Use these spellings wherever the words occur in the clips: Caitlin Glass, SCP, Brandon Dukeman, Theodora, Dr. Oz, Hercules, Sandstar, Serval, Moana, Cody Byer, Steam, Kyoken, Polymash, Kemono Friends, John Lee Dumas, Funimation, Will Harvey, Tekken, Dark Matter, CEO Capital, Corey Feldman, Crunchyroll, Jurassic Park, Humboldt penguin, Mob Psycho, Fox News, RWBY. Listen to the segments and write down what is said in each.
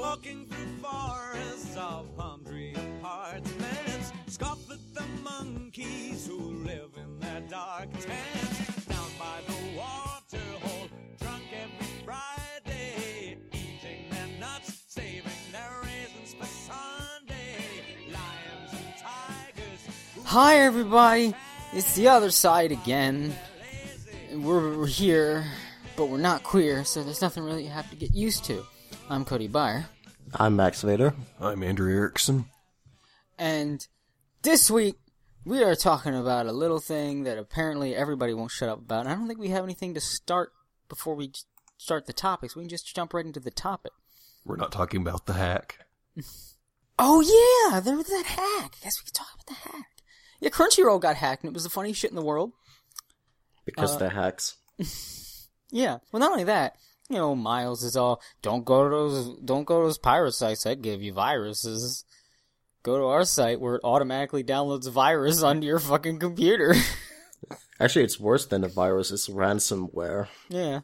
walking through forests of palm-tree apartments, scoff at the monkeys who live in their dark tents. Down by the water hole, drunk every Friday, eating their nuts, saving their raisins for Sunday. Lions and tigers. Hi everybody, it's the other side again. We're here, but we're not queer, so there's nothing really you have to get used to. I'm Cody Byer. I'm Max Vader. I'm Andrew Erickson. And this week, we are talking about a little thing that apparently everybody won't shut up about. I don't think we have anything to start before we start the topics. We can just jump right into the topic. We're not talking about the hack. Oh, yeah! There was that hack! I guess we could talk about the hack. Yeah, Crunchyroll got hacked, and it was the funniest shit in the world. Because they're hacks. Yeah. Well, not only that, you know, Miles is all, don't go to those pirate sites that give you viruses. Go to our site where it automatically downloads a virus onto your fucking computer. Actually, it's worse than a virus. It's ransomware. Yeah.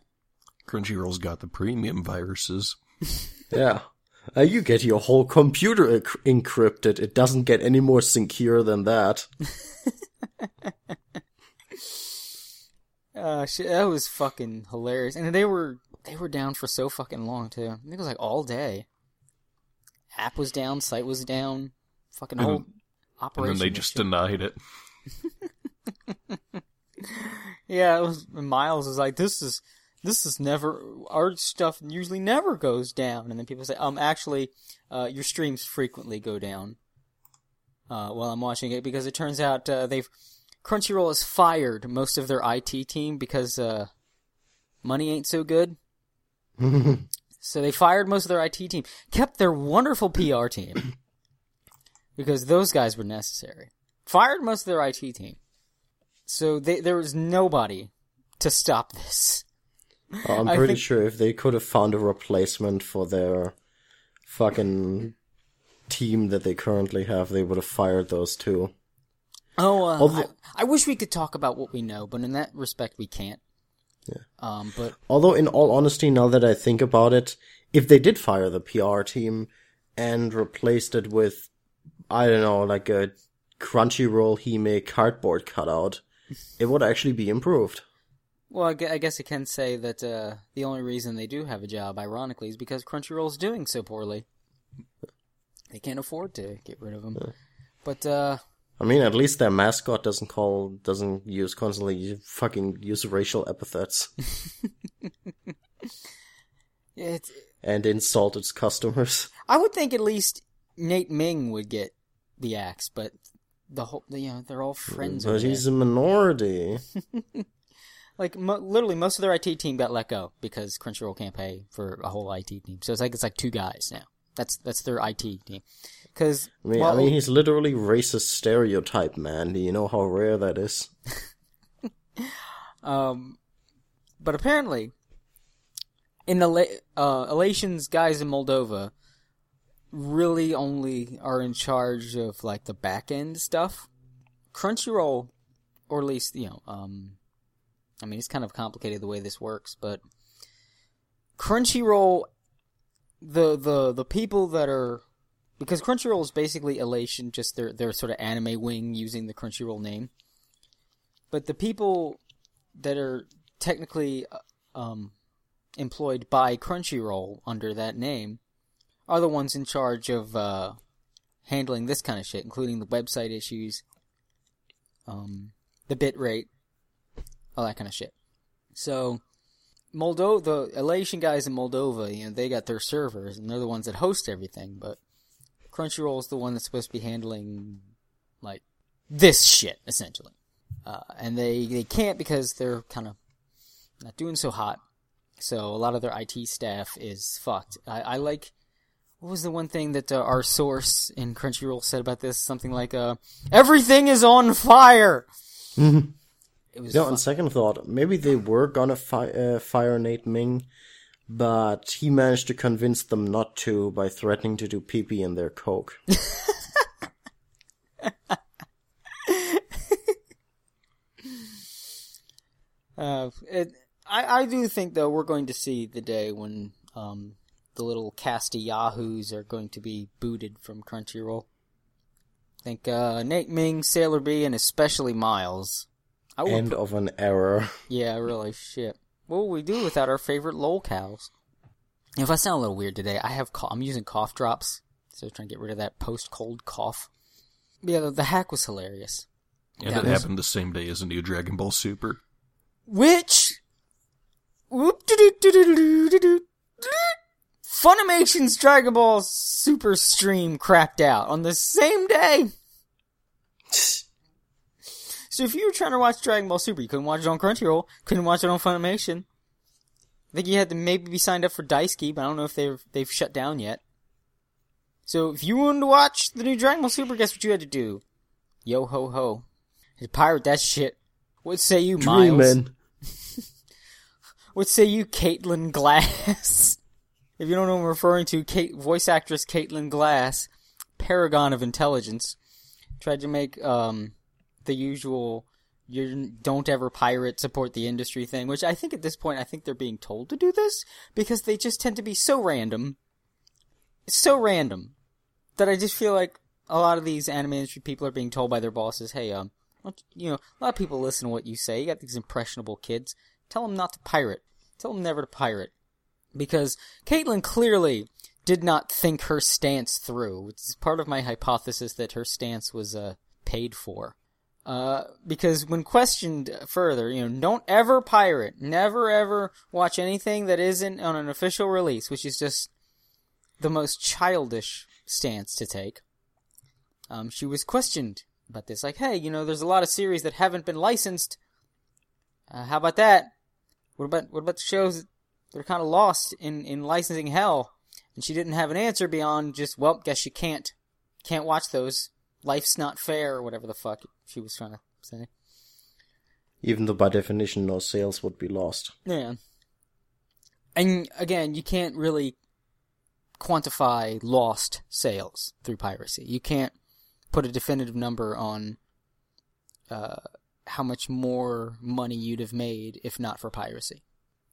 Crunchyroll's got the premium viruses. Yeah. You get your whole computer encrypted. It doesn't get any more secure than that. Shit, that was fucking hilarious. And they were down for so fucking long, too. I think it was like all day. App was down, site was down, fucking whole operation. And then they just denied it. Yeah, it was, Miles was like, this is never, our stuff usually never goes down. And then people say, actually, your streams frequently go down while I'm watching it, because it turns out Crunchyroll has fired most of their IT team because money ain't so good. So they fired most of their IT team. Kept their wonderful PR team because those guys were necessary. Fired most of their IT team. So there was nobody to stop this. Well, I'm pretty sure if they could have found a replacement for their fucking team that they currently have, they would have fired those two. Oh, I wish we could talk about what we know, but in that respect, we can't. Yeah. But although, in all honesty, now that I think about it, if they did fire the PR team and replaced it with, I don't know, like a Crunchyroll Hime cardboard cutout, it would actually be improved. Well, I guess I can say that the only reason they do have a job, ironically, is because Crunchyroll's doing so poorly. They can't afford to get rid of them. Yeah. But, I mean, at least their mascot doesn't constantly use racial epithets. Yeah, and insult its customers. I would think at least Nate Ming would get the axe, but they're all friends. But he's a minority. Like literally, most of their IT team got let go because Crunchyroll can't pay for a whole IT team. So it's like two guys now. That's their IT team. Cause, I mean, he's literally racist stereotype, man. Do you know how rare that is? But apparently, in the Elations guys in Moldova really only are in charge of, like, the back-end stuff. Crunchyroll, or at least, you know, I mean, it's kind of complicated the way this works, but Crunchyroll, the people that are... Because Crunchyroll is basically Elation, just their sort of anime wing using the Crunchyroll name. But the people that are technically employed by Crunchyroll under that name are the ones in charge of handling this kind of shit, including the website issues, the bitrate, all that kind of shit. So... the Elation guys in Moldova, you know, they got their servers, and they're the ones that host everything, but Crunchyroll's the one that's supposed to be handling, like, this shit, essentially. And they can't because they're kind of not doing so hot, so a lot of their IT staff is fucked. I like... What was the one thing that our source in Crunchyroll said about this? Something like, everything is on fire! Mm-hmm. On second thought, maybe they were gonna fire Nate Ming, but he managed to convince them not to by threatening to do pee-pee in their Coke. I do think, though, we're going to see the day when the little cast of yahoos are going to be booted from Crunchyroll. I think Nate Ming, Sailor B, and especially Miles. End of an era. Yeah, really, shit. What would we do without our favorite lol cows? If I sound a little weird today, I'm using cough drops, so I'm trying to get rid of that post-cold cough. Yeah, the hack was hilarious. And that happened the same day as a new Dragon Ball Super. Which... Funimation's Dragon Ball Super stream crapped out on the same day! So if you were trying to watch Dragon Ball Super, you couldn't watch it on Crunchyroll, couldn't watch it on Funimation. I think you had to maybe be signed up for Daisuke, but I don't know if they've shut down yet. So if you wanted to watch the new Dragon Ball Super, guess what you had to do? Yo ho ho. You pirate that shit. What say you, Miles? What say you, Caitlin Glass? If you don't know what I'm referring to, voice actress Caitlin Glass, paragon of intelligence, tried to make the usual... You don't ever pirate, support the industry thing, which I think at this point, I think they're being told to do this because they just tend to be so random, that I just feel like a lot of these anime industry people are being told by their bosses, hey, you know, a lot of people listen to what you say, you got these impressionable kids, tell them not to pirate, tell them never to pirate, because Caitlyn clearly did not think her stance through, which is part of my hypothesis that her stance was paid for. Because when questioned further, you know, don't ever pirate, never ever watch anything that isn't on an official release, which is just the most childish stance to take. She was questioned about this, like, hey, you know, there's a lot of series that haven't been licensed. How about that? What about the shows that are kind of lost in licensing hell? And she didn't have an answer beyond just, well, guess you can't watch those. Life's not fair, or whatever the fuck she was trying to say. Even though by definition no sales would be lost. Yeah. And again, you can't really quantify lost sales through piracy. You can't put a definitive number on how much more money you'd have made if not for piracy.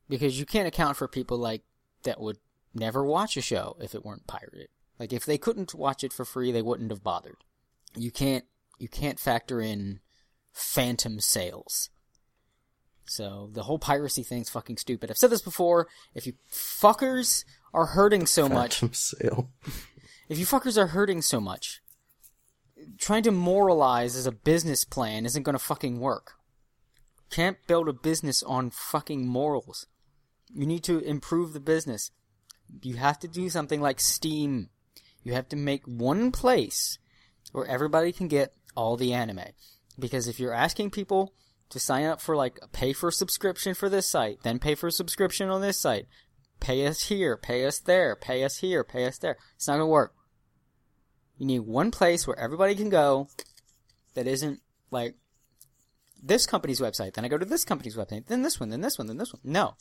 Because you can't account for people like that would never watch a show if it weren't pirated. Like, if they couldn't watch it for free, they wouldn't have bothered. You can't factor in phantom sales. So the whole piracy thing's fucking stupid. I've said this before. If you fuckers are hurting so much, phantom sale. If you fuckers are hurting so much, trying to moralize as a business plan isn't going to fucking work. Can't build a business on fucking morals. You need to improve the business. You have to do something like Steam. You have to make one place where everybody can get all the anime. Because if you're asking people to sign up for, like, pay for a subscription for this site, then pay for a subscription on this site, pay us here, pay us there, pay us here, pay us there, it's not going to work. You need one place where everybody can go that isn't, like, this company's website, then I go to this company's website, then this one, then this one, then this one. No.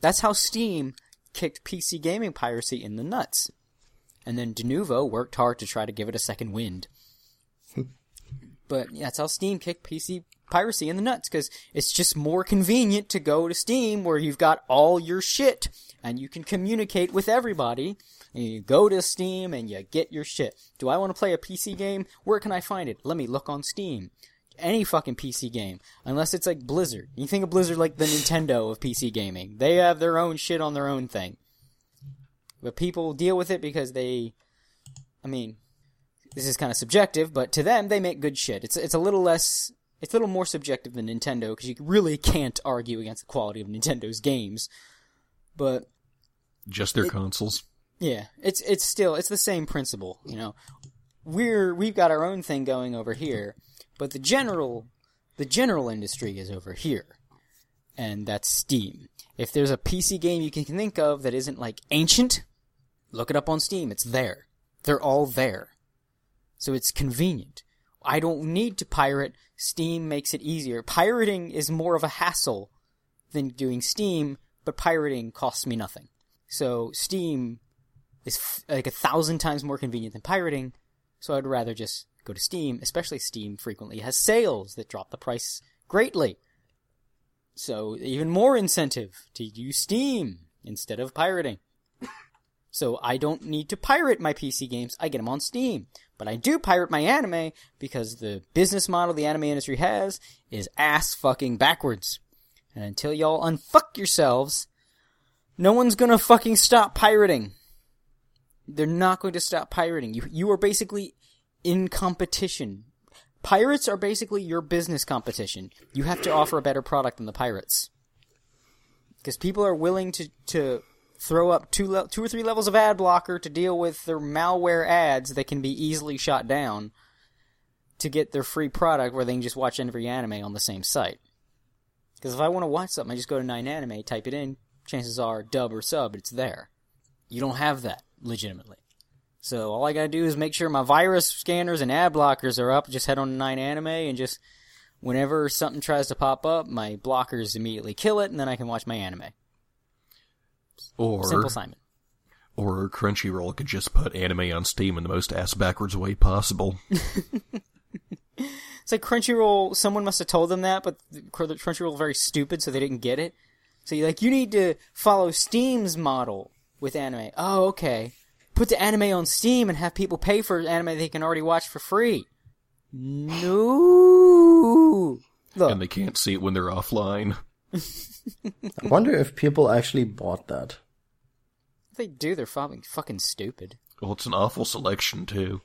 That's how Steam kicked PC gaming piracy in the nuts. And then Denuvo worked hard to try to give it a second wind. But that's how Steam kicked PC piracy in the nuts, because it's just more convenient to go to Steam where you've got all your shit, and you can communicate with everybody, and you go to Steam and you get your shit. Do I want to play a PC game? Where can I find it? Let me look on Steam. Any fucking PC game, unless it's like Blizzard. You think of Blizzard like the Nintendo of PC gaming. They have their own shit on their own thing. But people deal with it because they, I mean, this is kind of subjective, but to them, they make good shit. It's a little less, it's a little more subjective than Nintendo, because you really can't argue against the quality of Nintendo's games. But just their consoles. Yeah, it's still, it's the same principle, you know. We've got our own thing going over here, but the general industry is over here, and that's Steam. If there's a PC game you can think of that isn't, like, ancient, look it up on Steam. It's there. They're all there. So it's convenient. I don't need to pirate. Steam makes it easier. Pirating is more of a hassle than doing Steam, but pirating costs me nothing. So Steam is like 1,000 times more convenient than pirating, so I'd rather just go to Steam, especially Steam frequently has sales that drop the price greatly. So even more incentive to use Steam instead of pirating. So I don't need to pirate my PC games. I get them on Steam. But I do pirate my anime because the business model the anime industry has is ass fucking backwards. And until y'all unfuck yourselves, no one's gonna fucking stop pirating. They're not going to stop pirating. You are basically in competition. Pirates are basically your business competition. You have to offer a better product than the pirates. Because people are willing to throw up two or three levels of ad blocker to deal with their malware ads that can be easily shot down to get their free product where they can just watch every anime on the same site. Because if I want to watch something, I just go to 9anime, type it in, chances are dub or sub, it's there. You don't have that, legitimately. So all I gotta do is make sure my virus scanners and ad blockers are up, just head on to 9anime, and just whenever something tries to pop up, my blockers immediately kill it, and then I can watch my anime. Or Simple Simon. Or Crunchyroll could just put anime on Steam in the most ass-backwards way possible. It's like Crunchyroll, someone must have told them that, but Crunchyroll very stupid, so they didn't get it. So you're like, you need to follow Steam's model with anime. Oh, okay. Put the anime on Steam and have people pay for anime they can already watch for free. No. Look. And they can't see it when they're offline. I wonder if people actually bought that. If they do, they're fucking stupid. Well, it's an awful selection, too.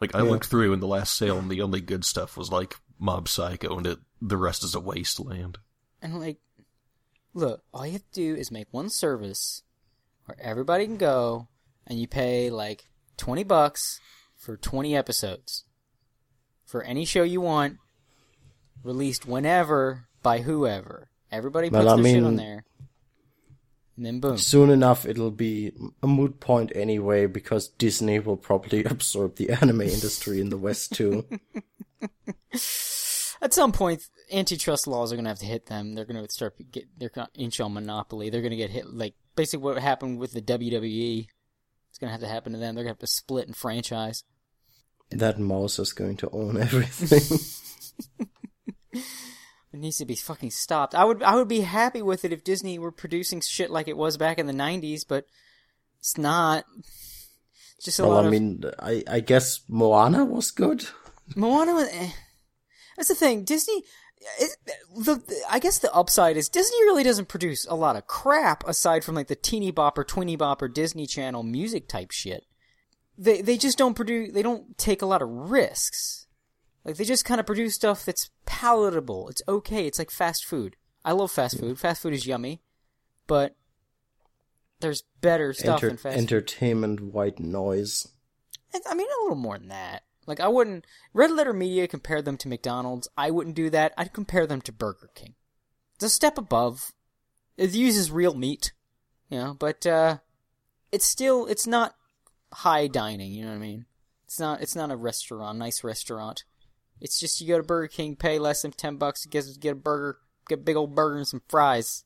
Like, I looked through in the last sale, and the only good stuff was, like, Mob Psycho, and the rest is a wasteland. And, like, look, all you have to do is make one service where everybody can go, and you pay, like, $20 for 20 episodes. For any show you want, released whenever, by whoever. Everybody puts their shit on there. And then boom. Soon enough, it'll be a moot point anyway, because Disney will probably absorb the anime industry in the West, too. At some point, antitrust laws are going to have to hit them. They're going to start get their inch on monopoly. They're going to get hit, like, basically what happened with the WWE. It's going to have to happen to them. They're going to have to split and franchise. That mouse is going to own everything. It needs to be fucking stopped. I would be happy with it if Disney were producing shit like it was back in the 90s, but it's not. It's just I guess Moana was good. Moana was... That's the thing. Disney... I guess the upside is Disney really doesn't produce a lot of crap aside from like the teeny bopper, twinny bopper, Disney Channel music type shit. They just don't produce... They don't take a lot of risks. Like, they just kind of produce stuff that's palatable. It's okay. It's like fast food. I love fast food. Fast food is yummy. But there's better stuff than fast entertainment food. Entertainment white noise. I mean, a little more than that. Like, I wouldn't... Red Letter Media compared them to McDonald's. I wouldn't do that. I'd compare them to Burger King. It's a step above. It uses real meat. You know, but it's still... It's not high dining, you know what I mean? It's not a restaurant, nice restaurant. It's just you go to Burger King, pay less than $10, get a burger, get a big old burger and some fries.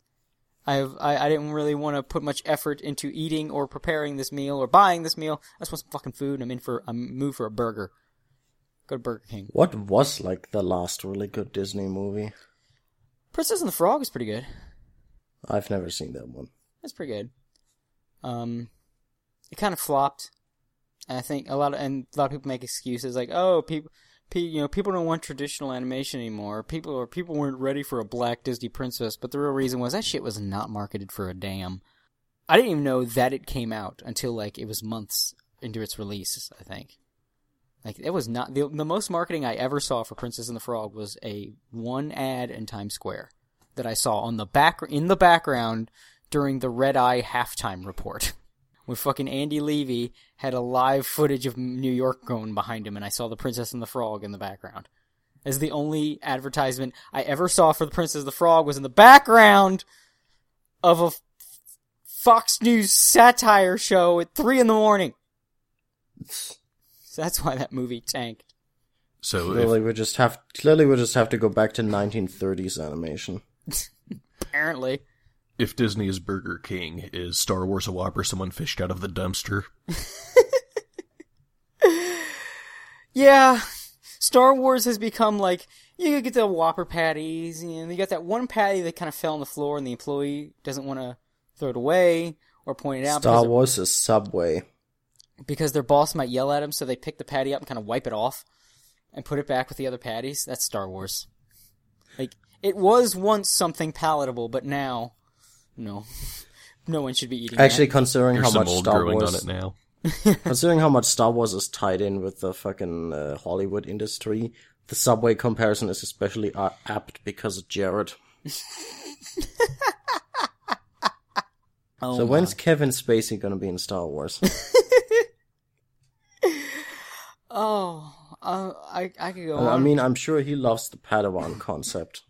I didn't really want to put much effort into eating or preparing this meal or buying this meal. I just want some fucking food, and I'm in for a burger. Go to Burger King. What was like the last really good Disney movie? Princess and the Frog is pretty good. I've never seen that one. That's pretty good. It kind of flopped, and I think a lot of people make excuses like, oh, people. You know, people don't want traditional animation anymore. People weren't ready for a black Disney princess, but the real reason was that shit was not marketed for a damn. I didn't even know that it came out until, like, it was months into its release, I think. Like, it was not... The most marketing I ever saw for Princess and the Frog was one ad in Times Square that I saw in the background during the Red Eye halftime report. When fucking Andy Levy had a live footage of New York going behind him, and I saw the Princess and the Frog in the background. As the only advertisement I ever saw for the Princess and the Frog was in the background of a Fox News satire show at 3 a.m. So that's why that movie tanked. So clearly we just have to go back to 1930s animation. Apparently. If Disney is Burger King, is Star Wars a Whopper someone fished out of the dumpster? Yeah. Star Wars has become like, you get the Whopper patties, and you got that one patty that kind of fell on the floor and the employee doesn't want to throw it away, or pointed out. Star Wars is Subway. Because their boss might yell at them, so they pick the patty up and kind of wipe it off and put it back with the other patties. That's Star Wars. Like, it was once something palatable, but now, no. No one should be eating Actually, that. Considering There's how much Star Wars... on it now. Considering how much Star Wars is tied in with the fucking Hollywood industry, the Subway comparison is especially apt because of Jared. Oh, so when's Kevin Spacey gonna be in Star Wars? I could go on. I mean, I'm sure he loves the Padawan concept.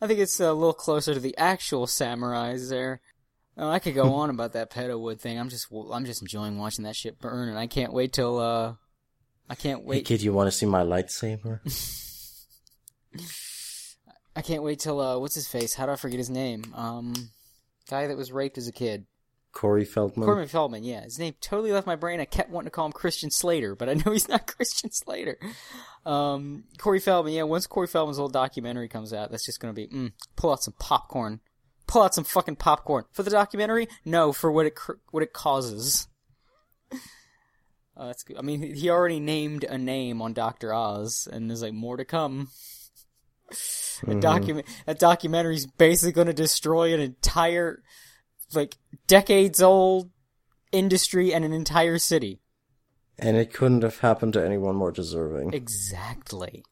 I think it's a little closer to the actual samurais there. Oh, I could go on about that Pedowood thing. I'm just enjoying watching that shit burn, and I can't wait till, I can't wait... Hey, kid, you want to see my lightsaber? I can't wait till, what's his face? How do I forget his name? Guy that was raped as a kid. Corey Feldman. Corey Feldman, yeah. His name totally left my brain. I kept wanting to call him Christian Slater, but I know he's not Christian Slater. Corey Feldman, yeah, once Corey Feldman's little documentary comes out, that's just gonna be, pull out some popcorn. Pull out some fucking popcorn. For the documentary? No, for what it causes. That's good. I mean, he already named a name on Dr. Oz, and there's, like, more to come. Mm-hmm. That documentary's basically going to destroy an entire, like, decades-old industry and an entire city. And it couldn't have happened to anyone more deserving. Exactly.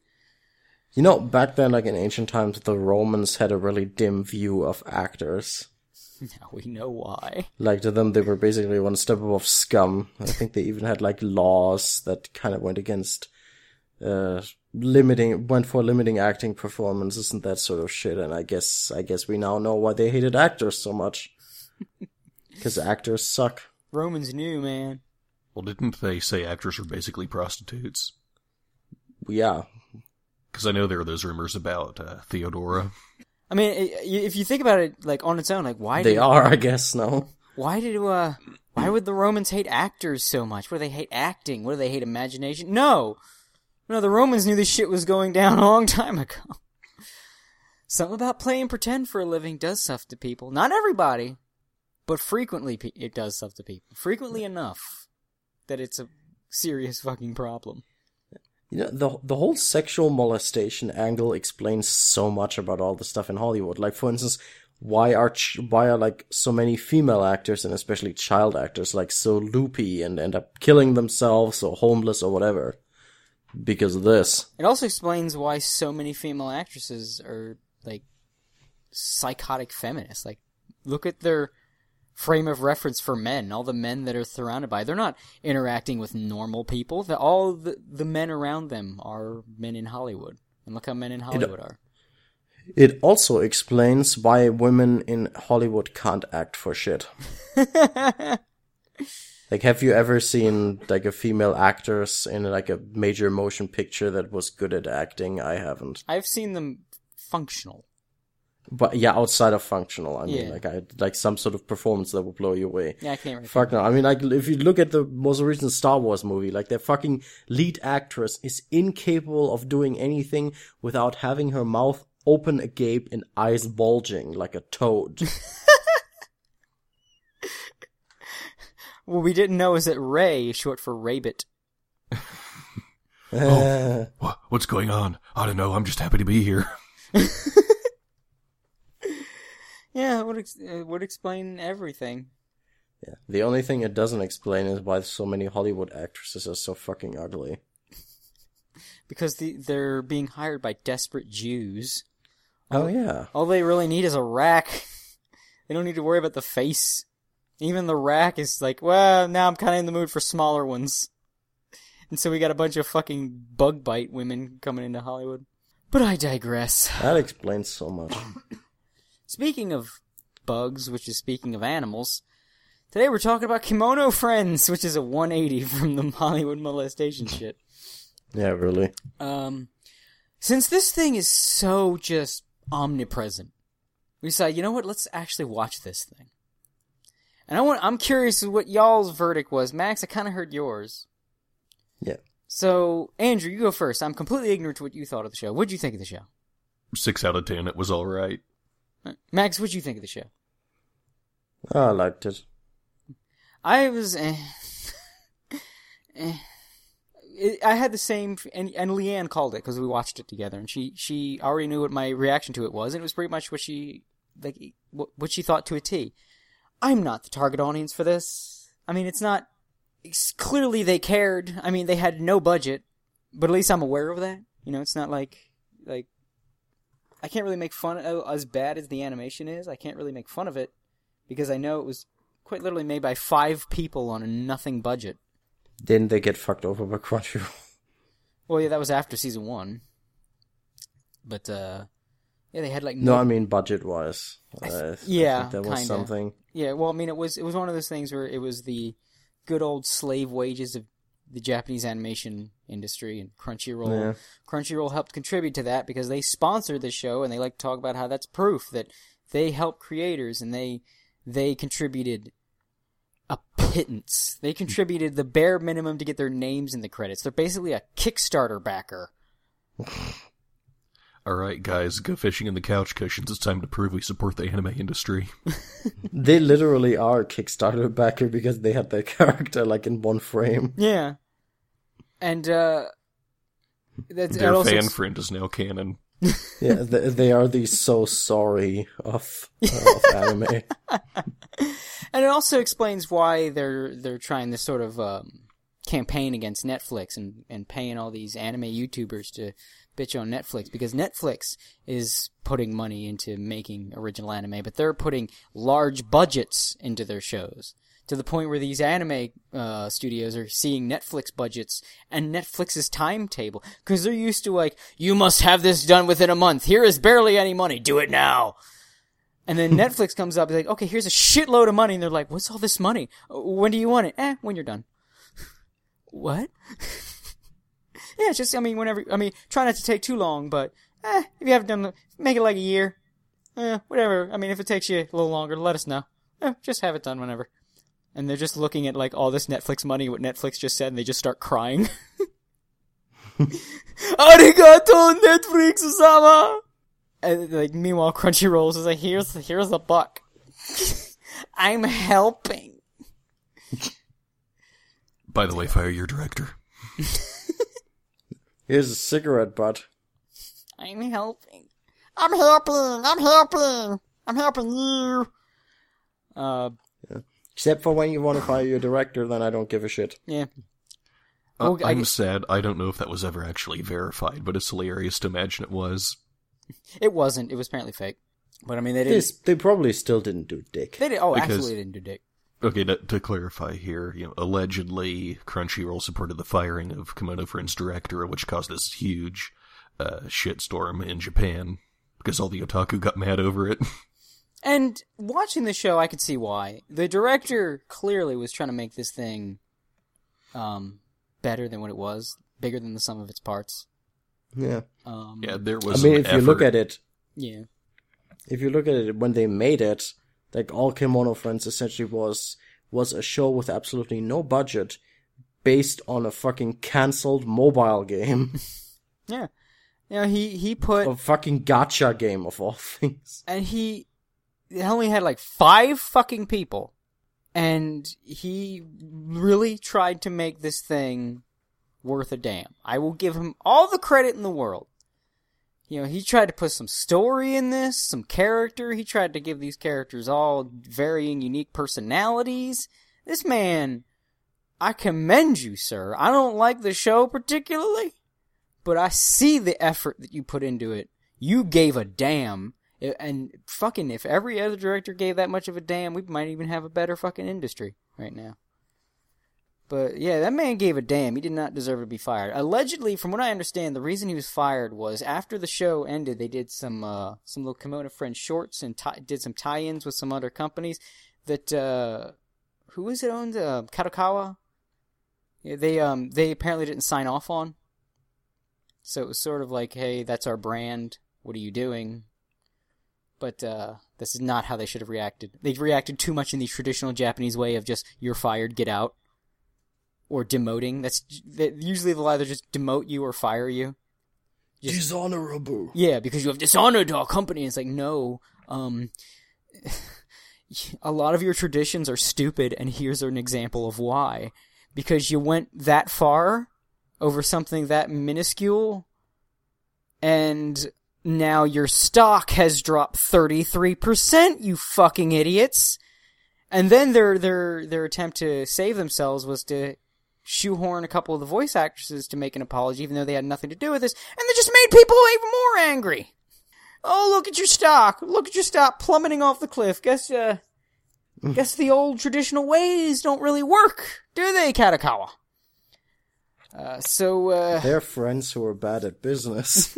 You know, back then, like in ancient times, the Romans had a really dim view of actors. Now we know why. Like, to them, they were basically one step above scum. I think they even had, like, laws that kind of went against, limiting acting performances and that sort of shit. And I guess we now know why they hated actors so much. Because actors suck. Romans knew, man. Well, didn't they say actors were basically prostitutes? Yeah. Because I know there are those rumors about Theodora. I mean, if you think about it, like, on its own, like, why... Why would the Romans hate actors so much? What do they hate acting? What do they hate imagination? No, the Romans knew this shit was going down a long time ago. Something about playing pretend for a living does stuff to people. Not everybody, but frequently it does stuff to people. Frequently enough that it's a serious fucking problem. You know, the whole sexual molestation angle explains so much about all the stuff in Hollywood. Like, for instance, why are like so many female actors and especially child actors like so loopy and end up killing themselves or homeless or whatever because of this. It also explains why so many female actresses are like psychotic feminists. Like, look at their frame of reference for men. All the men that are surrounded by, they're not interacting with normal people. All the men around them are men in Hollywood. And look how men in Hollywood are. It also explains why women in Hollywood can't act for shit. Like, have you ever seen, like, a female actress in, like, a major motion picture that was good at acting? I haven't. I've seen them functional. But yeah, outside of functional, I mean, like some sort of performance that will blow you away. Yeah, I can't remember. Fuck no. I mean, like, if you look at the most recent Star Wars movie, like, their fucking lead actress is incapable of doing anything without having her mouth open agape and eyes bulging like a toad. What we didn't know is that Ray is short for Rabbit. What's going on? I don't know. I'm just happy to be here. Yeah, it would explain everything. Yeah, the only thing it doesn't explain is why so many Hollywood actresses are so fucking ugly. Because they're being hired by desperate Jews. All they really need is a rack. They don't need to worry about the face. Even the rack is like, well, now I'm kind of in the mood for smaller ones. And so we got a bunch of fucking bug bite women coming into Hollywood. But I digress. That explains so much. Speaking of bugs, which is speaking of animals, today we're talking about Kemono Friends, which is a 180 from the Hollywood molestation shit. Yeah, really. Since this thing is so just omnipresent, we decided, you know what, let's actually watch this thing. And I'm curious what y'all's verdict was. Max, I kind of heard yours. Yeah. So, Andrew, you go first. I'm completely ignorant to what you thought of the show. What'd you think of the show? 6 out of 10, it was all right. Max, what'd you think of the show? I liked it. I was... I had the same... And Leanne called it, because we watched it together, and she already knew what my reaction to it was, and it was pretty much what she... Like, what she thought to a T. I'm not the target audience for this. I mean, it's not... It's clearly they cared. I mean, they had no budget, but at least I'm aware of that. You know, it's not like... I can't really make fun of as bad as the animation is. I can't really make fun of it, because I know it was quite literally made by 5 people on a nothing budget. Didn't they get fucked over by Crunchyroll? Well, yeah, that was after season 1. But, yeah, they had like... No, I mean budget-wise. I think there was kinda. Something. Yeah, well, I mean, it was one of those things where it was the good old slave wages of the Japanese animation industry, and Crunchyroll. Yeah. Crunchyroll helped contribute to that because they sponsored the show, and they like to talk about how that's proof that they help creators, and they contributed a pittance. They contributed the bare minimum to get their names in the credits. They're basically a Kickstarter backer. All right, guys, go fishing in the couch cushions. It's time to prove we support the anime industry. They literally are a Kickstarter backer because they had their character, like, in one frame. Yeah. And, that's, their fan friend is now canon. Yeah, they are the so sorry of anime. And it also explains why they're trying this sort of campaign against Netflix and paying all these anime YouTubers to bitch on Netflix, because Netflix is putting money into making original anime, but they're putting large budgets into their shows to the point where these anime studios are seeing Netflix budgets and Netflix's timetable, because they're used to, like, you must have this done within a month. Here is barely any money. Do it now. And then Netflix comes up and like, okay, here's a shitload of money. And they're like, what's all this money? When do you want it? When you're done. What? Yeah, it's just, try not to take too long, but, if you haven't done, make it like a year. Whatever. I mean, if it takes you a little longer, let us know. Just have it done whenever. And they're just looking at, like, all this Netflix money, what Netflix just said, and they just start crying. Arigato, Netflix-sama! And, like, meanwhile, Crunchyroll is like, here's the buck. I'm helping. By the way, fire your director. Here's a cigarette butt. I'm helping. I'm helping! I'm helping! I'm helping you! Yeah. Except for when you want to fire your director, then I don't give a shit. Yeah. I'm sad. I don't know if that was ever actually verified, but it's hilarious to imagine it was. It wasn't. It was apparently fake. But I mean, they didn't. They probably still didn't do dick. They did. Oh, absolutely didn't do dick. Okay, to clarify here, allegedly Crunchyroll supported the firing of Kemono Friends' director, which caused this huge shitstorm in Japan because all the otaku got mad over it. And watching the show, I could see why. The director clearly was trying to make this thing better than what it was, bigger than the sum of its parts. Yeah. There was an effort. You look at it... Yeah. If you look at it, when they made it, like, all Kemono Friends essentially was a show with absolutely no budget based on a fucking cancelled mobile game. Yeah. He put... A fucking gacha game of all things. And he... It only had, 5 fucking people, and he really tried to make this thing worth a damn. I will give him all the credit in the world. He tried to put some story in this, some character. He tried to give these characters all varying, unique personalities. This man, I commend you, sir. I don't like the show particularly, but I see the effort that you put into it. You gave a damn. And fucking, if every other director gave that much of a damn, we might even have a better fucking industry right now. But yeah, that man gave a damn. He did not deserve to be fired. Allegedly, from what I understand, the reason he was fired was after the show ended, they did some little Kemono Friends shorts and did some tie-ins with some other companies that, who is it owned? Kadokawa? Yeah, they apparently didn't sign off on. So it was sort of like, hey, that's our brand. What are you doing? But this is not how they should have reacted. They reacted too much in the traditional Japanese way of just, you're fired, get out. Or demoting. That's usually they'll either just demote you or fire you. Just, dishonorable. Yeah, because you have dishonored our company. It's like, no, a lot of your traditions are stupid, and here's an example of why. Because you went that far over something that minuscule, and now your stock has dropped 33%, you fucking idiots! And then their attempt to save themselves was to shoehorn a couple of the voice actresses to make an apology, even though they had nothing to do with this, and they just made people even more angry! Oh, look at your stock! Look at your stock plummeting off the cliff! Guess the old traditional ways don't really work, do they, Kadokawa? They're friends who are bad at business.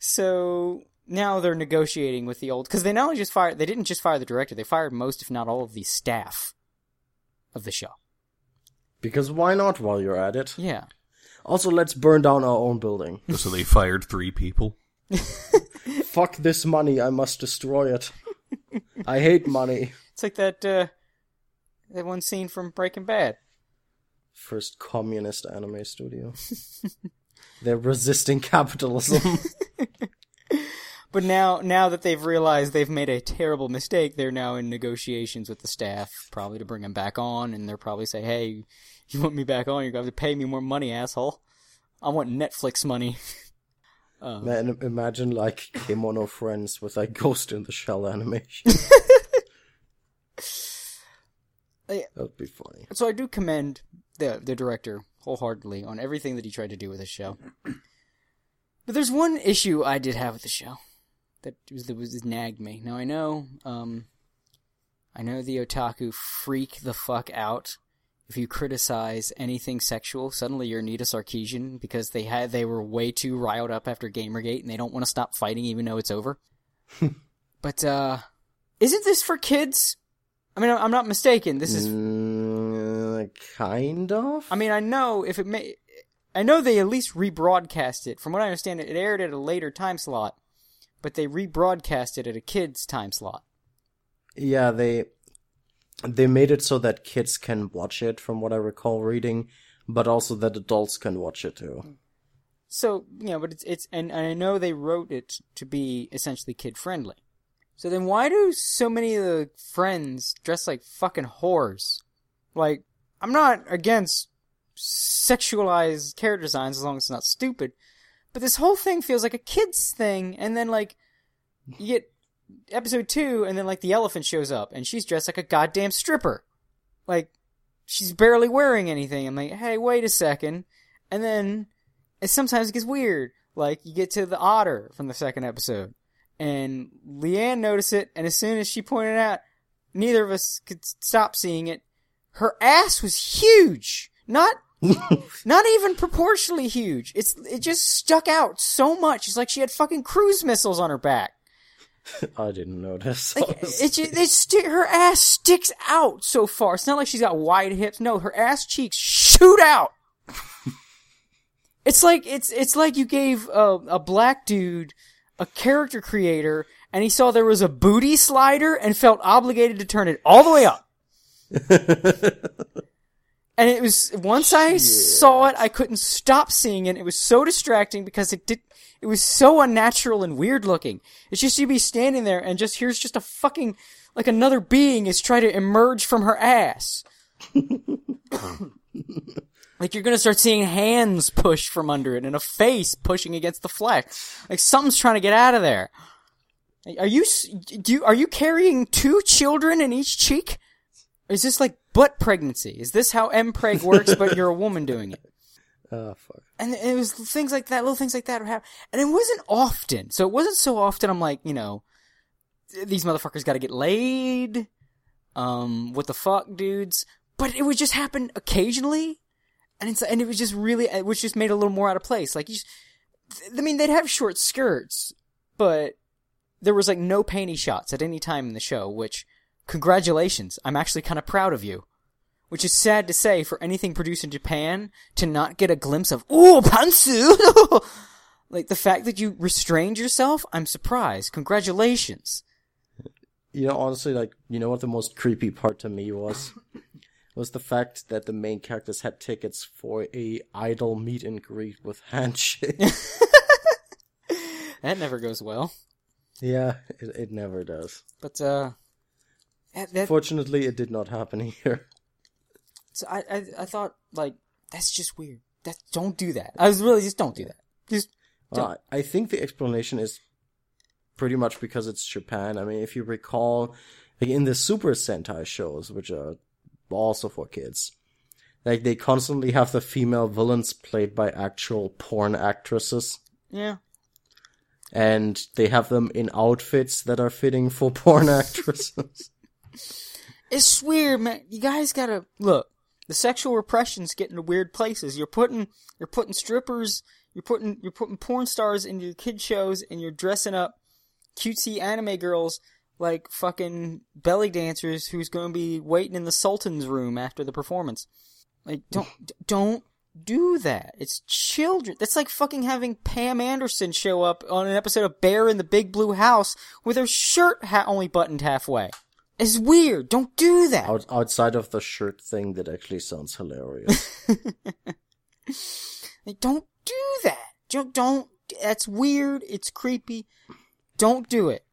So now they're negotiating with the old, because they not only just fired, they didn't just fire the director, they fired most, if not all, of the staff of the show. Because why not while you're at it? Yeah. Also, let's burn down our own building. So they fired 3 people? Fuck this money, I must destroy it. I hate money. It's like that one scene from Breaking Bad. First communist anime studio. They're resisting capitalism. But now that they've realized they've made a terrible mistake, they're now in negotiations with the staff, probably to bring them back on, and they'll probably say, hey, you want me back on, you're going to have to pay me more money, asshole. I want Netflix money. Man, imagine, like, Kemono Friends with, like, Ghost in the Shell animation. That would be funny. So I do commend the director wholeheartedly on everything that he tried to do with his show. But there's one issue I did have with the show. That nagged me. Now I know the otaku freak the fuck out if you criticize anything sexual. Suddenly you're Nita Sarkeesian because they were way too riled up after Gamergate and they don't want to stop fighting even though it's over. But isn't this for kids? I mean, I'm not mistaken. This is kind of. I mean, I know they at least rebroadcast it. From what I understand, it aired at a later time slot. But they rebroadcast it at a kid's time slot. Yeah, they made it so that kids can watch it, from what I recall reading, but also that adults can watch it too. So, you know, but it's and I know they wrote it to be essentially kid-friendly. So then why do so many of the friends dress like fucking whores? Like, I'm not against sexualized character designs as long as it's not stupid. But this whole thing feels like a kid's thing, and then, like, you get episode 2, and then, like, the elephant shows up, and she's dressed like a goddamn stripper. Like, she's barely wearing anything. I'm like, hey, wait a second. And then, sometimes it gets weird. Like, you get to the otter from the second episode, and Leanne noticed it, and as soon as she pointed it out, neither of us could stop seeing it. Her ass was huge! Not even proportionally huge. It just stuck out so much. It's like she had fucking cruise missiles on her back. I didn't notice. Like, her ass sticks out so far. It's not like she's got wide hips. No, her ass cheeks shoot out. It's like you gave a black dude a character creator, and he saw there was a booty slider and felt obligated to turn it all the way up. And it was, once I saw it, I couldn't stop seeing it. It was so distracting because it was so unnatural and weird looking. It's just you'd be standing there and just, here's just a fucking, like another being is trying to emerge from her ass. Like you're gonna start seeing hands push from under it and a face pushing against the flesh. Like something's trying to get out of there. Are you carrying 2 children in each cheek? Is this like butt pregnancy? Is this how MPreg works, but you're a woman doing it? Oh, fuck. And it was things like that, little things like that would happen. And it wasn't often. So it wasn't so often I'm like, you know, these motherfuckers gotta get laid. What the fuck, dudes? But it would just happen occasionally. And it was just really, which just made it a little more out of place. Like, they'd have short skirts, but there was like no panty shots at any time in the show, which... Congratulations, I'm actually kind of proud of you. Which is sad to say for anything produced in Japan to not get a glimpse of, ooh, pantsu! Like, the fact that you restrained yourself, I'm surprised. Congratulations. You know, honestly, like, you know what the most creepy part to me was? Was the fact that the main characters had tickets for a idol meet and greet with handshake. That never goes well. Yeah, it never does. But, Fortunately, it did not happen here. So I thought, like, that's just weird. Don't do that. I was really just don't do that. Just don't. Well, I think the explanation is pretty much because it's Japan. I mean, if you recall, like in the Super Sentai shows, which are also for kids, like they constantly have the female villains played by actual porn actresses. Yeah. And they have them in outfits that are fitting for porn actresses. It's weird, man. You guys gotta look. The sexual repression's getting to weird places. You're putting strippers, you're putting porn stars into your kid shows, and you're dressing up cutesy anime girls like fucking belly dancers who's going to be waiting in the Sultan's room after the performance. Like, don't do that. It's children. That's like fucking having Pam Anderson show up on an episode of Bear in the Big Blue House with her shirt only buttoned halfway. It's weird. Don't do that. Outside of the shirt thing, that actually sounds hilarious. Like, don't do that. Don't. That's weird. It's creepy. Don't do it.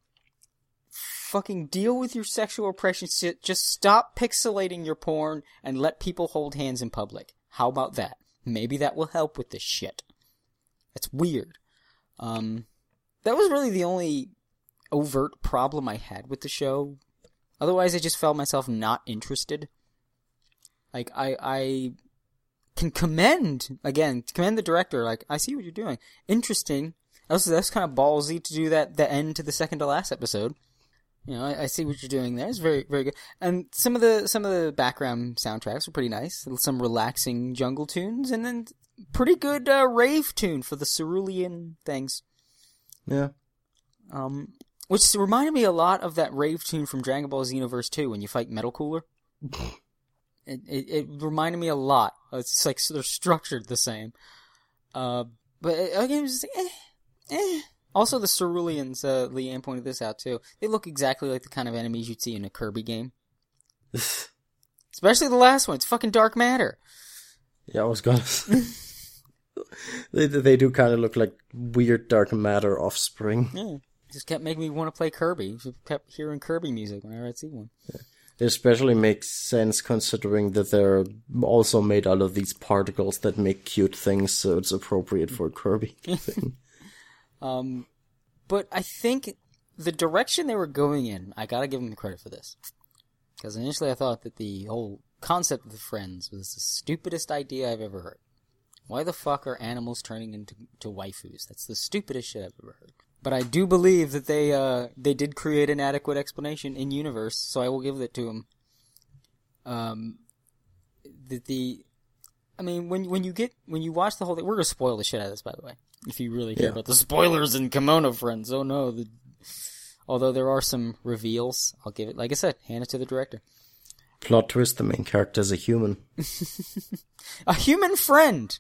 Fucking deal with your sexual oppression shit. Just stop pixelating your porn and let people hold hands in public. How about that? Maybe that will help with this shit. That's weird. That was really the only overt problem I had with the show. Otherwise, I just felt myself not interested. Like, I can commend the director. Like, I see what you're doing. Interesting. That's kind of ballsy to do that, the end to the second to last episode. You know, I see what you're doing there. It's very, very good. And some of the background soundtracks were pretty nice. Some relaxing jungle tunes, and then pretty good rave tune for the Cerulean things. Yeah. Which reminded me a lot of that rave tune from Dragon Ball Xenoverse 2 when you fight Metal Cooler. It reminded me a lot. It's like they're structured the same. But again, it was just like, eh. Also, the Ceruleans, Leanne pointed this out too. They look exactly like the kind of enemies you'd see in a Kirby game. Especially the last one. It's fucking Dark Matter. Yeah, I was gonna say. They do kind of look like weird Dark Matter offspring. Yeah. Just kept making me want to play Kirby. Just kept hearing Kirby music whenever I'd see one. Yeah. It especially makes sense considering that they're also made out of these particles that make cute things, so it's appropriate for a Kirby thing. But I think the direction they were going in, I gotta give them credit for this. Because initially I thought that the whole concept of the Friends was the stupidest idea I've ever heard. Why the fuck are animals turning into waifus? That's the stupidest shit I've ever heard. But I do believe that they did create an adequate explanation in universe, so I will give it to them. When you watch the whole thing, we're gonna spoil the shit out of this, by the way. If you really care about the spoilers in Kemono Friends, oh no! Although there are some reveals, I'll give it. Like I said, hand it to the director. Plot twist: the main character is a human. A human friend.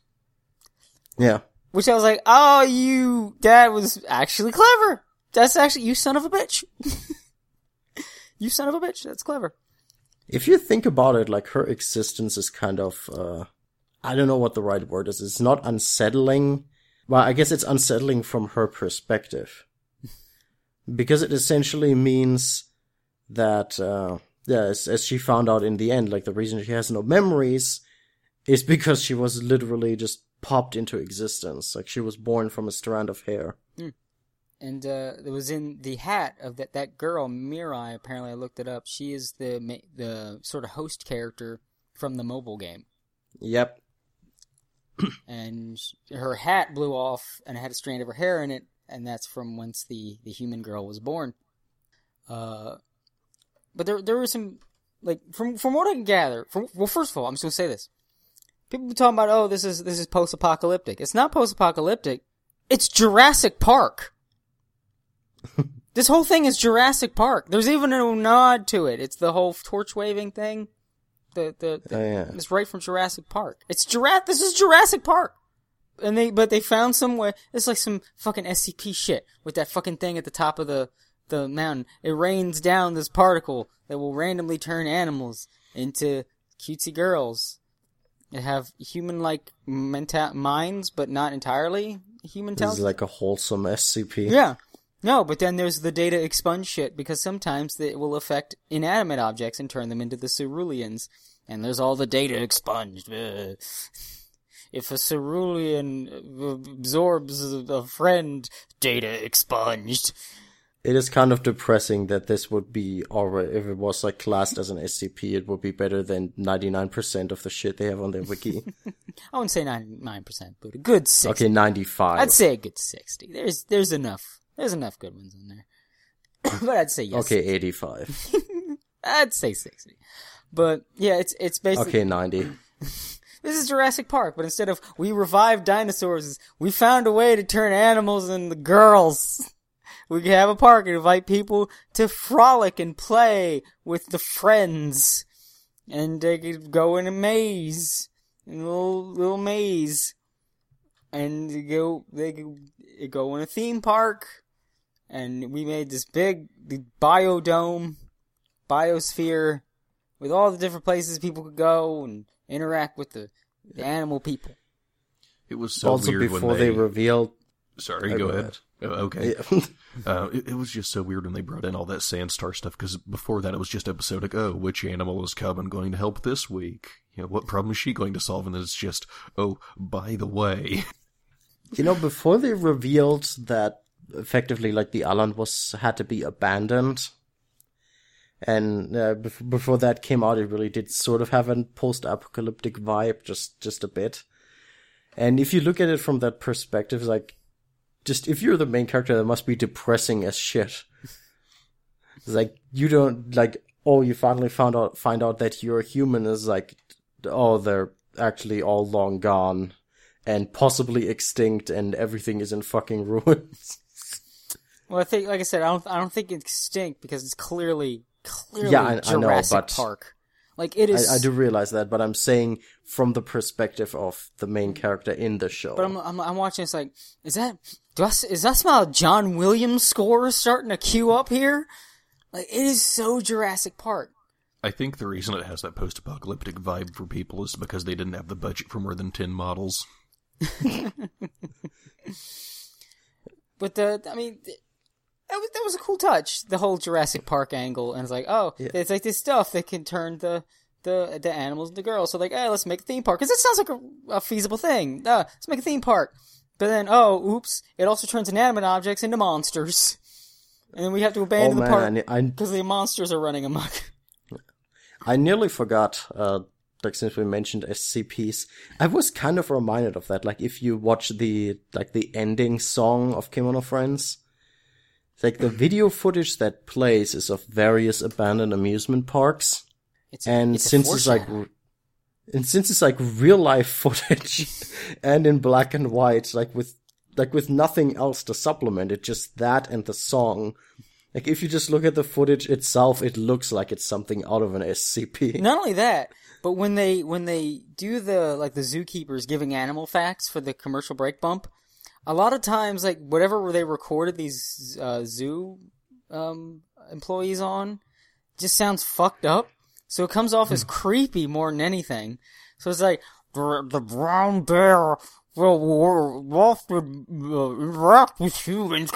Yeah. Which I was like, oh, that was actually clever. That's actually, you son of a bitch. You son of a bitch, that's clever. If you think about it, like, her existence is kind of, I don't know what the right word is. It's not unsettling. Well, I guess it's unsettling from her perspective. Because it essentially means that, as she found out in the end, like, the reason she has no memories is because she was literally just popped into existence, like she was born from a strand of hair. Mm. And it was in the hat of that girl Mirai. Apparently, I looked it up. She is the sort of host character from the mobile game. Yep. And her hat blew off, and it had a strand of her hair in it, and that's from whence the human girl was born. But there were some, like, from what I can gather. Well, first of all, I'm just gonna say this. People be talking about, oh, this is post-apocalyptic. It's not post-apocalyptic. It's Jurassic Park. This whole thing is Jurassic Park. There's even a nod to it. It's the whole torch-waving thing. It's right from Jurassic Park. This is Jurassic Park. And they found some way. It's like some fucking SCP shit with that fucking thing at the top of the mountain. It rains down this particle that will randomly turn animals into cutesy girls. They have human-like minds, but not entirely human talent. This is like a wholesome SCP. Yeah. No, but then there's the data expunge shit, because sometimes it will affect inanimate objects and turn them into the Ceruleans. And there's all the data expunged. If a Cerulean absorbs a friend, data expunged. It is kind of depressing that this would be, or if it was like classed as an SCP, it would be better than 99% of the shit they have on their wiki. I wouldn't say 99%, but a good 60. Okay, 95. I'd say a good 60. There's enough. There's enough good ones in there. But I'd say yes. Okay, 85. I'd say 60. But yeah, it's basically okay, 90. This is Jurassic Park, but instead of we revived dinosaurs, we found a way to turn animals into girls. We could have a park and invite people to frolic and play with the friends. And they could go in a maze. In a little maze. And they could go in a theme park. And we made this big biodome, biosphere, with all the different places people could go and interact with the animal people. It was so also weird before when they revealed... Sorry, go ahead. Okay. Yeah. It was just so weird when they brought in all that Sandstar stuff, because before that it was just episodic, oh, which animal is Coven going to help this week? You know, what problem is she going to solve? And then it's just, oh, by the way. You know, before they revealed that effectively, like, the island had to be abandoned... And before that came out, it really did sort of have a post-apocalyptic vibe, just a bit. And if you look at it from that perspective, like, just if you're the main character, that must be depressing as shit. It's like, you don't, like, oh, you finally find out that you're a human is like, oh, they're actually all long gone and possibly extinct and everything is in fucking ruins. Well, I think, like I said, I don't think it's extinct because it's clearly yeah, Jurassic Park. Like, it is... I do realize that, but I'm saying from the perspective of the main character in the show. But I'm watching this like, is that smell John Williams score starting to queue up here? Like, it is so Jurassic Park. I think the reason it has that post-apocalyptic vibe for people is because they didn't have the budget for more than 10 models. But that was a cool touch, the whole Jurassic Park angle, and it's like, oh, yeah. It's like this stuff that can turn the animals into girls. So like, hey, let's make a theme park, because it sounds like a feasible thing. Let's make a theme park. But then, oh, oops, it also turns inanimate objects into monsters. And then we have to abandon the park, because the monsters are running amok. I nearly forgot, like, since we mentioned SCPs, I was kind of reminded of that. Like, if you watch the ending song of Kemono Friends... It's like the video footage that plays is of various abandoned amusement parks. Since it's like real life footage and in black and white, like with nothing else to supplement it, just that and the song. Like if you just look at the footage itself, it looks like it's something out of an SCP. Not only that, but when they do the zookeepers giving animal facts for the commercial break bump, a lot of times, like, whatever they recorded these zoo employees on just sounds fucked up. So it comes off as creepy more than anything. So it's like, the brown bear will interact with humans.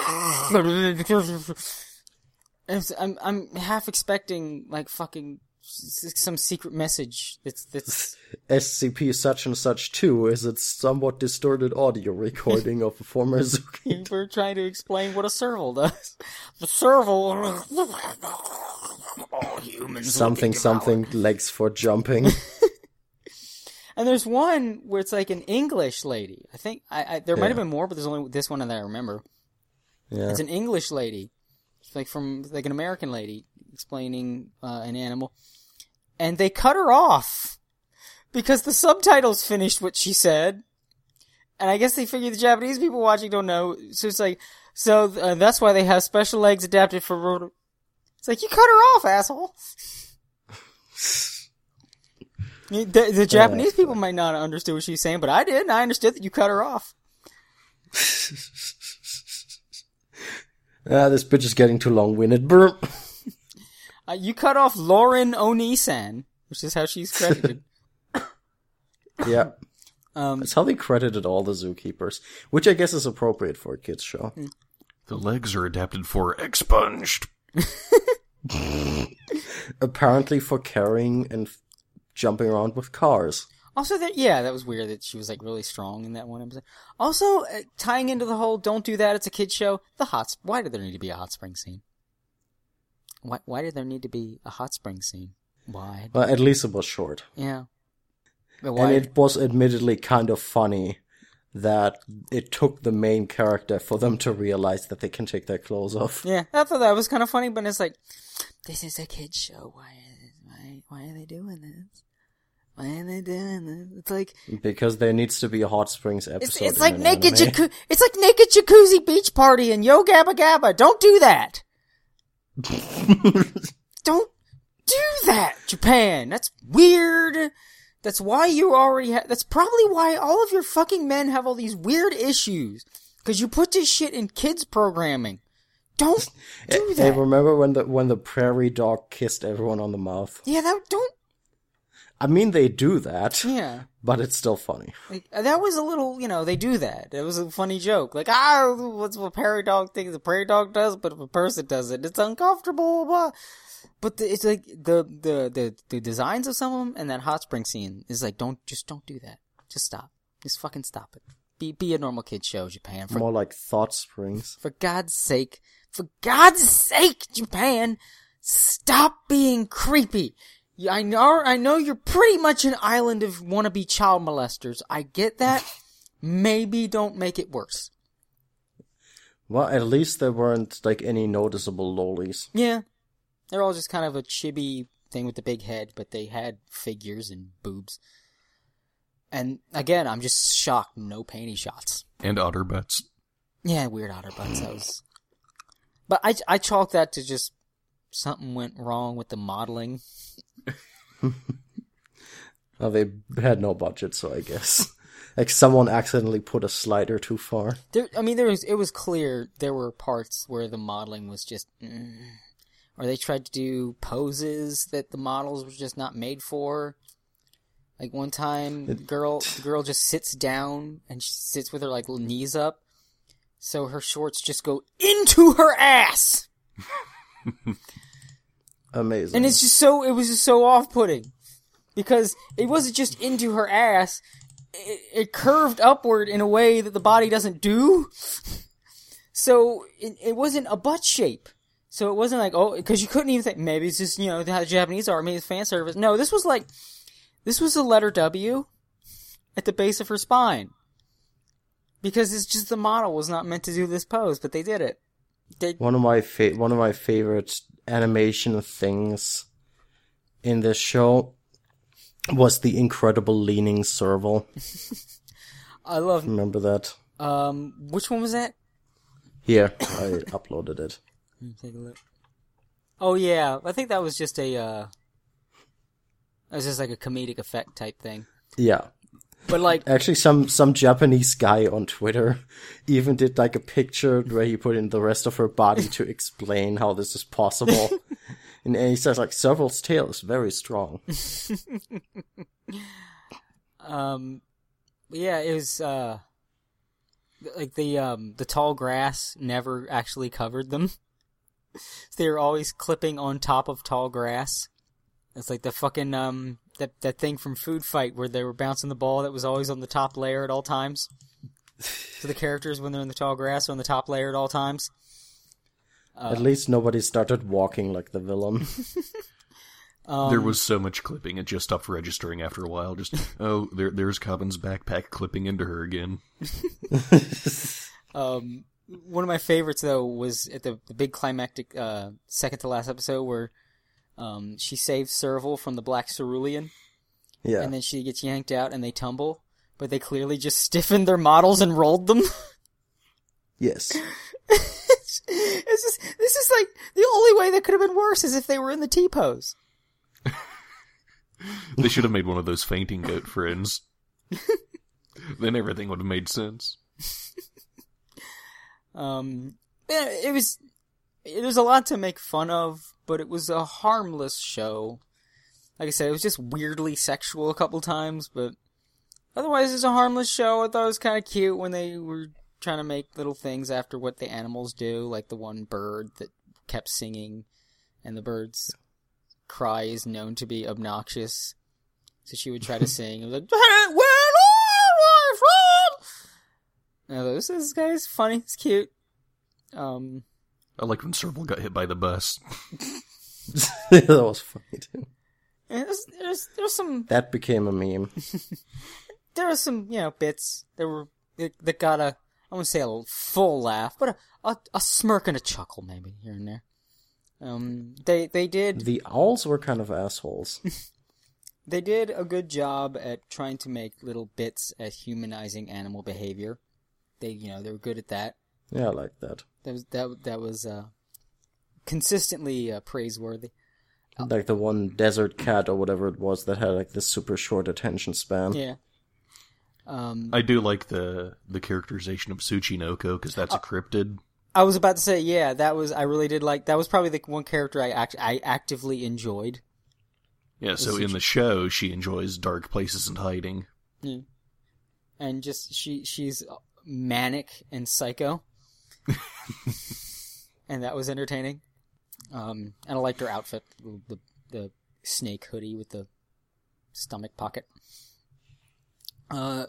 And I'm half expecting, like, fucking... some secret message that's... SCP such and such 2 is its somewhat distorted audio recording of a former zookeeper. We're trying to explain what a serval does. The serval... all humans... Something, legs for jumping. And there's one where it's like an English lady. I think... there might have been more, but there's only this one that I remember. Yeah. It's an English lady. It's like from... like an American lady explaining an animal. And they cut her off because the subtitles finished what she said. And I guess they figure the Japanese people watching don't know. So it's like, that's why they have special legs adapted for rotor. It's like, you cut her off, asshole. The Japanese people might not understand what she's saying, but I did. And I understood that you cut her off. This bitch is getting too long-winded. You cut off Lauren Onisan, which is how she's credited. Yeah. That's how they credited all the zookeepers, which I guess is appropriate for a kids' show. The legs are adapted for expunged. Apparently for carrying and jumping around with cars. Also, that was weird that she was, like, really strong in that one episode. Also, tying into the whole don't do that, it's a kid's show, why did there need to be a hot spring scene? Why did there need to be a hot spring scene? Why? Well, at least it was short. Yeah. And it was admittedly kind of funny that it took the main character for them to realize that they can take their clothes off. Yeah, I thought that was kind of funny, but it's like, this is a kid's show. Why are they doing this? Why are they doing this? It's like... Because there needs to be a hot springs episode. It's like naked jacuzzi beach party and Yo Gabba Gabba. Don't do that. Don't do that, Japan. That's weird. That's why you already have... That's probably why all of your fucking men have all these weird issues. Because you put this shit in kids' programming. Don't do that. I remember when the prairie dog kissed everyone on the mouth. Yeah, I mean, they do that. Yeah. But it's still funny. Like, that was a little, they do that. It was a funny joke. Like, what's a prairie dog thing? The prairie dog does, but if a person does it, it's uncomfortable, blah. But it's like the designs of some of them and that hot spring scene is like, don't do that. Just stop. Just fucking stop it. Be a normal kid show, Japan. More like thought springs. For God's sake, Japan, stop being creepy. I know you're pretty much an island of wannabe child molesters. I get that. Maybe don't make it worse. Well, at least there weren't, any noticeable lollies. Yeah. They're all just kind of a chibi thing with the big head, but they had figures and boobs. And, again, I'm just shocked. No panty shots. And otter butts. Yeah, weird otter butts. But I chalk that to just something went wrong with the modeling. Well, they had no budget, so I guess someone accidentally put a slider too far. It was clear there were parts where the modeling was just, or they tried to do poses that the models were just not made for. Like one time, the girl just sits down and she sits with her knees up, so her shorts just go into her ass. Amazing. And it was just so off-putting. Because it wasn't just into her ass, it curved upward in a way that the body doesn't do. So, it wasn't a butt shape. So it wasn't because you couldn't even think, maybe it's just, how the Japanese are, maybe it's fan service. No, this was a letter W at the base of her spine. Because it's just the model was not meant to do this pose, but they did it. One of my favorite animation things in this show was the incredible leaning Serval. Remember that. Which one was that? Here, I uploaded it. Let me take a look. Oh yeah, I think that was just a comedic effect type thing. Yeah. But actually, some Japanese guy on Twitter even did a picture where he put in the rest of her body to explain how this is possible, and he says Serval's tail is very strong. Yeah, it was the tall grass never actually covered them. So they were always clipping on top of tall grass. It's like the fucking that thing from Food Fight where they were bouncing the ball that was always on the top layer at all times. So the characters, when they're in the tall grass, are on the top layer at all times. At least nobody started walking like the villain. There was so much clipping, it just stopped registering after a while. Just, there's Cobbin's backpack clipping into her again. One of my favorites, though, was at the big climactic second-to-last episode where she saves Serval from the black Cerulean. Yeah. And then she gets yanked out and they tumble. But they clearly just stiffened their models and rolled them. Yes. This is the only way that could have been worse is if they were in the T-pose. They should have made one of those fainting goat friends. Then everything would have made sense. It was a lot to make fun of, but it was a harmless show. Like I said, it was just weirdly sexual a couple times, but otherwise it's a harmless show. I thought it was kind of cute when they were trying to make little things after what the animals do, like the one bird that kept singing, and the bird's cry is known to be obnoxious. So she would try to sing, and was like, hey, where are my friends? And I was like, this guy's funny, it's cute. I liked when Serval got hit by the bus. That was funny, too. There's some... That became a meme. There were some, you know, bits that were that got a, I wouldn't say a full laugh, but a smirk and a chuckle maybe here and there. They did... The owls were kind of assholes. They did a good job at trying to make little bits at humanizing animal behavior. They were good at that. Yeah, I like that. That was consistently praiseworthy. Like the one desert cat or whatever it was that had like this super short attention span. Yeah. I do like the characterization of Tsuchinoko because that's a cryptid. I was about to say, yeah, that was probably the one character I actively enjoyed. Yeah, so in the show, she enjoys dark places and hiding. Yeah. And just, she's manic and psycho. And that was entertaining. And I liked her outfit, the snake hoodie with the stomach pocket. It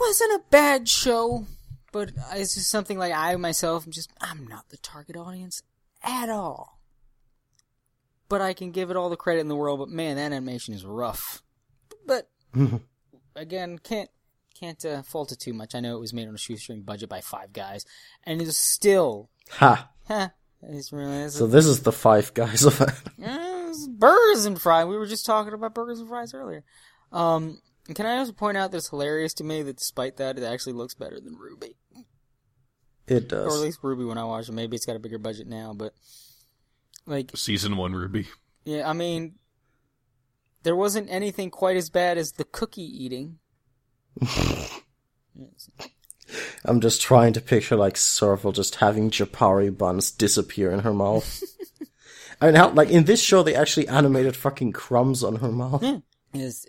wasn't a bad show, but it's just something like I'm not the target audience at all. But I can give it all the credit in the world, but man, that animation is rough. But, again, can't fault it too much. I know it was made on a shoestring budget by Five Guys, and it's still... So this is the Five Guys of it. Burgers and fries. We were just talking about burgers and fries earlier. Can I also point out that it's hilarious to me that despite that, it actually looks better than RWBY. It does. Or at least RWBY when I watch it. Maybe it's got a bigger budget now, but... like Season 1 RWBY. Yeah, I mean... there wasn't anything quite as bad as the cookie eating. I'm just trying to picture, like, Serval just having Japari buns disappear in her mouth. I mean, how, like, in this show, they actually animated fucking crumbs on her mouth. Yeah. It's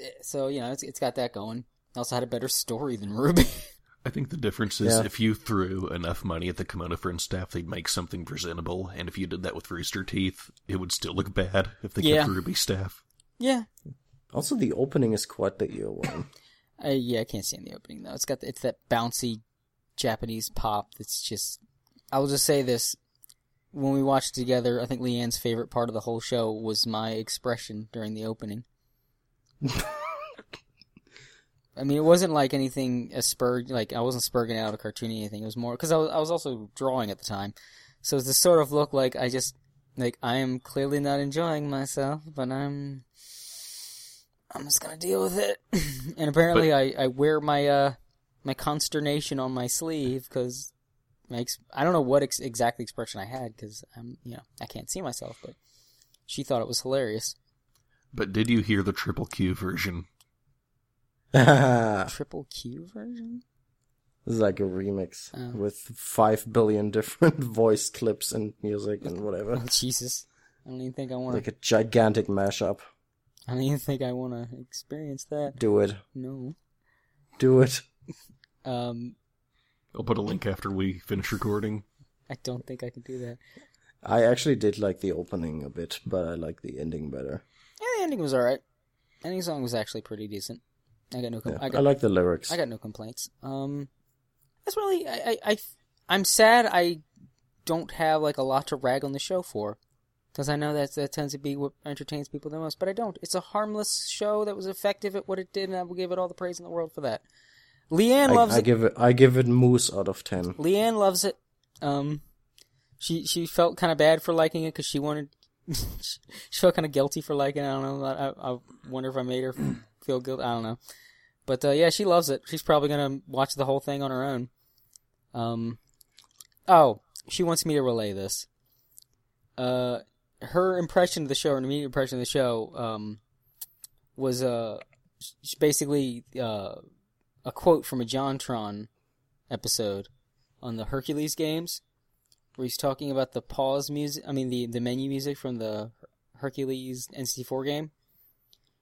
got that going. It also had a better story than RWBY. I think the difference is if you threw enough money at the Kemono Friends staff, they'd make something presentable, and if you did that with Rooster Teeth, it would still look bad if they kept RWBY staff. Yeah. Also, the opening is quite the ear one. I can't stand the opening, though. It's that bouncy Japanese pop that's just... I will just say this. When we watched it together, I think Leanne's favorite part of the whole show was my expression during the opening. I mean, it wasn't like anything asperged. Like, I wasn't spurging out a cartoony anything. It was more... because I was also drawing at the time. So it's the sort of look like I just... like, I am clearly not enjoying myself, but I'm just gonna deal with it. And apparently I wear my my consternation on my sleeve, because I don't know what exact expression I had, because I can't see myself, but she thought it was hilarious. But did you hear the Triple Q version? Triple Q version? This is like a remix with 5 billion different voice clips and music and whatever. Oh, Jesus. I don't even think I want to... like a gigantic mashup. I don't even think I want to experience that. Do it. No. Do it. I'll put a link after we finish recording. I don't think I can do that. I actually did like the opening a bit, but I like the ending better. Yeah, the ending was alright. Ending song was actually pretty decent. I got no... I like the lyrics. I got no complaints. That's really... I'm sad I don't have like a lot to rag on the show for, because I know that tends to be what entertains people the most, but I don't. It's a harmless show that was effective at what it did, and I will give it all the praise in the world for that. Leanne loves it. I give it moose out of 10. Leanne loves it. She felt kind of bad for liking it because she wanted... she felt kind of guilty for liking it. I don't know. I wonder if I made her feel guilty. I don't know. But she loves it. She's probably gonna watch the whole thing on her own. She wants me to relay this. Her impression of the show, an immediate impression of the show, was basically a quote from a JonTron episode on the Hercules games, where he's talking about the pause music. I mean, the menu music from the Hercules NC4 game.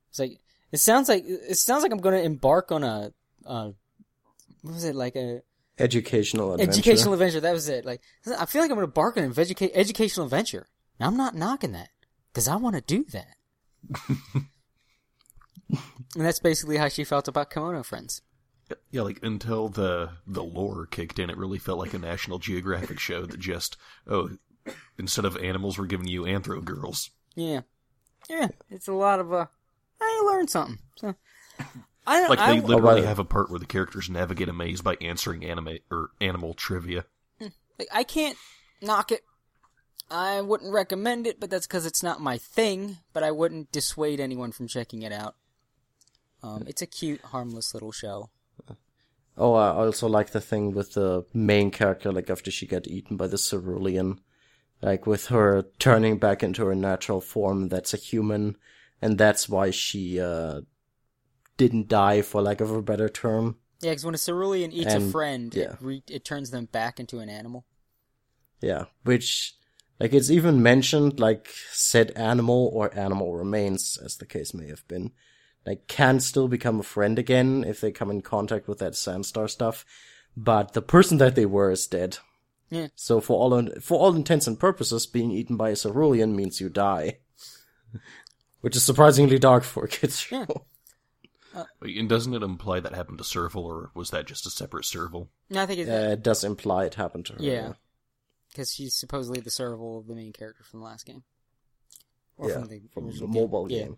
It's like, it sounds like I'm going to embark on a what was it, like a... Educational adventure. Educational adventure, that was it. Like, I feel like I'm going to bark on an educational adventure. Now, I'm not knocking that, because I want to do that. And that's basically how she felt about Kemono Friends. Yeah, like, until the lore kicked in, it really felt like a National Geographic show that just, oh, instead of animals, we're giving you anthro girls. Yeah. Yeah, it's a lot of, I learned something, so... They literally have a part where the characters navigate a maze by answering anime or animal trivia. I can't knock it. I wouldn't recommend it, but that's because it's not my thing. But I wouldn't dissuade anyone from checking it out. It's a cute, harmless little show. Oh, I also like the thing with the main character, like after she got eaten by the Cerulean, like with her turning back into her natural form. That's a human, and that's why she didn't die, for lack of a better term. Yeah, because when a Cerulean eats a friend, it turns them back into an animal. Yeah, which, like, it's even mentioned, like, said animal or animal remains, as the case may have been, like, can still become a friend again if they come in contact with that Sandstar stuff, but the person that they were is dead. Yeah. So for all intents and purposes, being eaten by a Cerulean means you die. Which is surprisingly dark for a kid's show. Yeah. And doesn't it imply that happened to Serval, or was that just a separate Serval? No, I think it does imply it happened to her. Yeah, because she's supposedly the Serval of the main character from the last game. Or from the mobile game.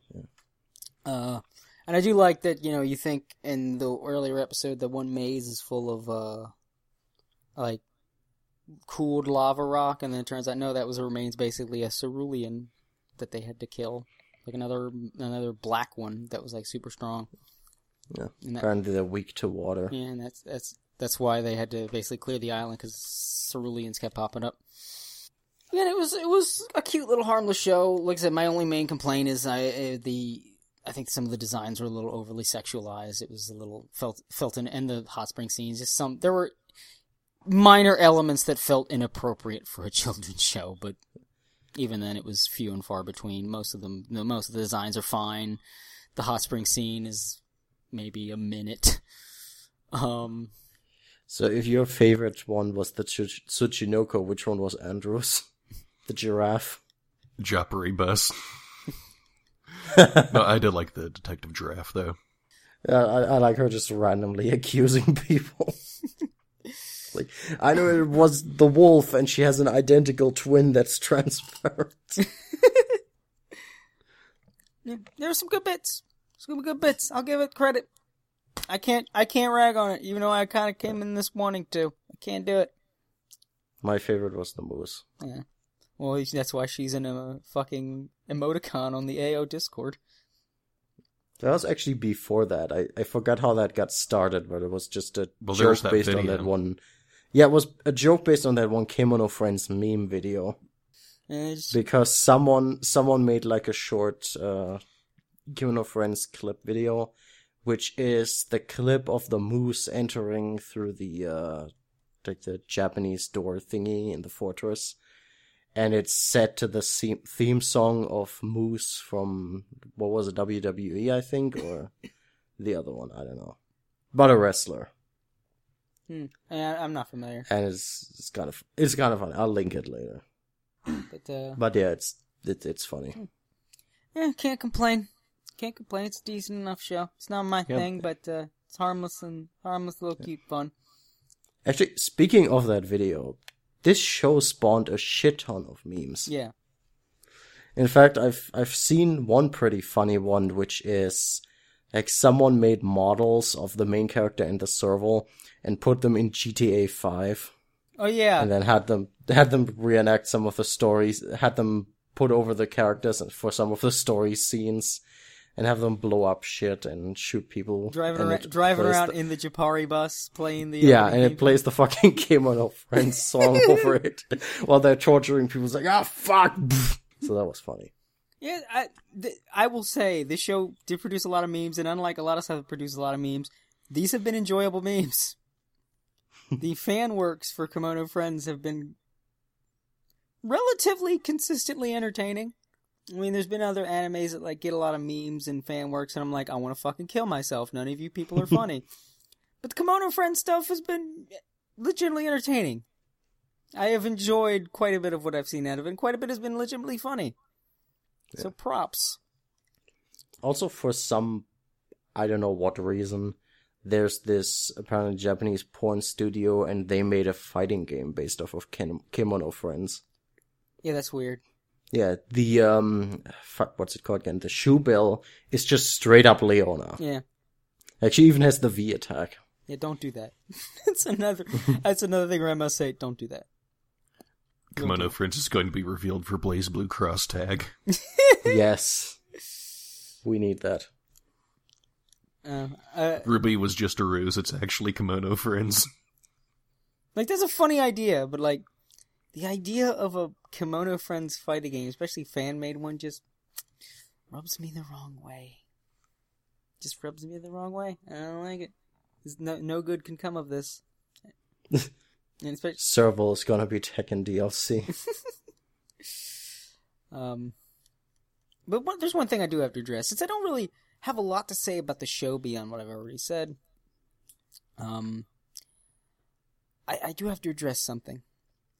Yeah. And I do like that, you know, you think in the earlier episode that one maze is full of, like, cooled lava rock, and then it turns out, no, that was remains basically a Cerulean that they had to kill. Like another black one that was like super strong. Yeah, apparently they're weak to water. Yeah, and that's why they had to basically clear the island because Ceruleans kept popping up. Yeah, it was a cute little harmless show. Like I said, my only main complaint is I think some of the designs were a little overly sexualized. It was a little felt in, and the hot spring scenes. Just there were minor elements that felt inappropriate for a children's show, but. Even then, it was few and far between. Most of the designs are fine. The hot spring scene is maybe a minute. So, if your favorite one was the Tsuchinoko, which one was Andrew's? The giraffe? Joppery bus. No, I did like the Detective Giraffe, though. I like her just randomly accusing people. Like, I know it was the wolf, and she has an identical twin that's transparent. Yeah, there were some good bits. I'll give it credit. I can't rag on it, even though I kind of came in this wanting to. I can't do it. My favorite was the moose. Yeah. Well, that's why she's in a fucking emoticon on the AO Discord. That was actually before that. I forgot how that got started, but it was just a joke based on that one. Yeah, it was a joke based on that one Kemono Friends meme video. Because someone made like a short Kemono Friends clip video, which is the clip of the moose entering through the Japanese door thingy in the fortress. And it's set to the theme song of Moose from, what was it, WWE, I think, or the other one, I don't know. But a wrestler. Yeah, I'm not familiar. And it's kind of funny. I'll link it later. But yeah, it's funny. Yeah, can't complain. It's a decent enough show. It's not my thing, but it's harmless, little cute fun. Actually, speaking of that video. This show spawned a shit ton of memes. Yeah. In fact, I've seen one pretty funny one, which is, like, someone made models of the main character and the serval and put them in GTA 5. Oh, yeah. And then had them reenact some of the stories, had them put over the characters for some of the story scenes, and have them blow up shit and shoot people. Driving around in the Japari bus, playing the... Yeah, and it plays the fucking Kemono Friends song over it. While they're torturing people, it's like, ah, fuck! So that was funny. Yeah, I will say, this show did produce a lot of memes, and unlike a lot of stuff that produced a lot of memes, these have been enjoyable memes. The fan works for Kemono Friends have been relatively consistently entertaining. I mean, there's been other animes that, like, get a lot of memes and fan works, and I'm like, I want to fucking kill myself. None of you people are funny. But the Kemono Friends stuff has been legitimately entertaining. I have enjoyed quite a bit of what I've seen out of it, and quite a bit has been legitimately funny. Yeah. So props. Also, for some, I don't know what reason, there's this apparently Japanese porn studio, and they made a fighting game based off of Kemono Friends. Yeah, that's weird. Yeah, the, fuck, what's it called again? The shoe bell is just straight up Leona. Yeah. Actually, even has the V attack. Yeah, don't do that. That's another thing where I must say, don't do that. Kemono Friends is going to be revealed for Blaze Blue Cross tag. Yes. We need that. RWBY was just a ruse. It's actually Kemono Friends. Like, that's a funny idea, but like, the idea of a Kemono Friends fighting game, especially fan-made one, just rubs me the wrong way. Just rubs me the wrong way. I don't like it. There's no good can come of this. Serval is gonna be Tekken DLC. But there's one thing I do have to address. Since I don't really have a lot to say about the show beyond what I've already said, I do have to address something.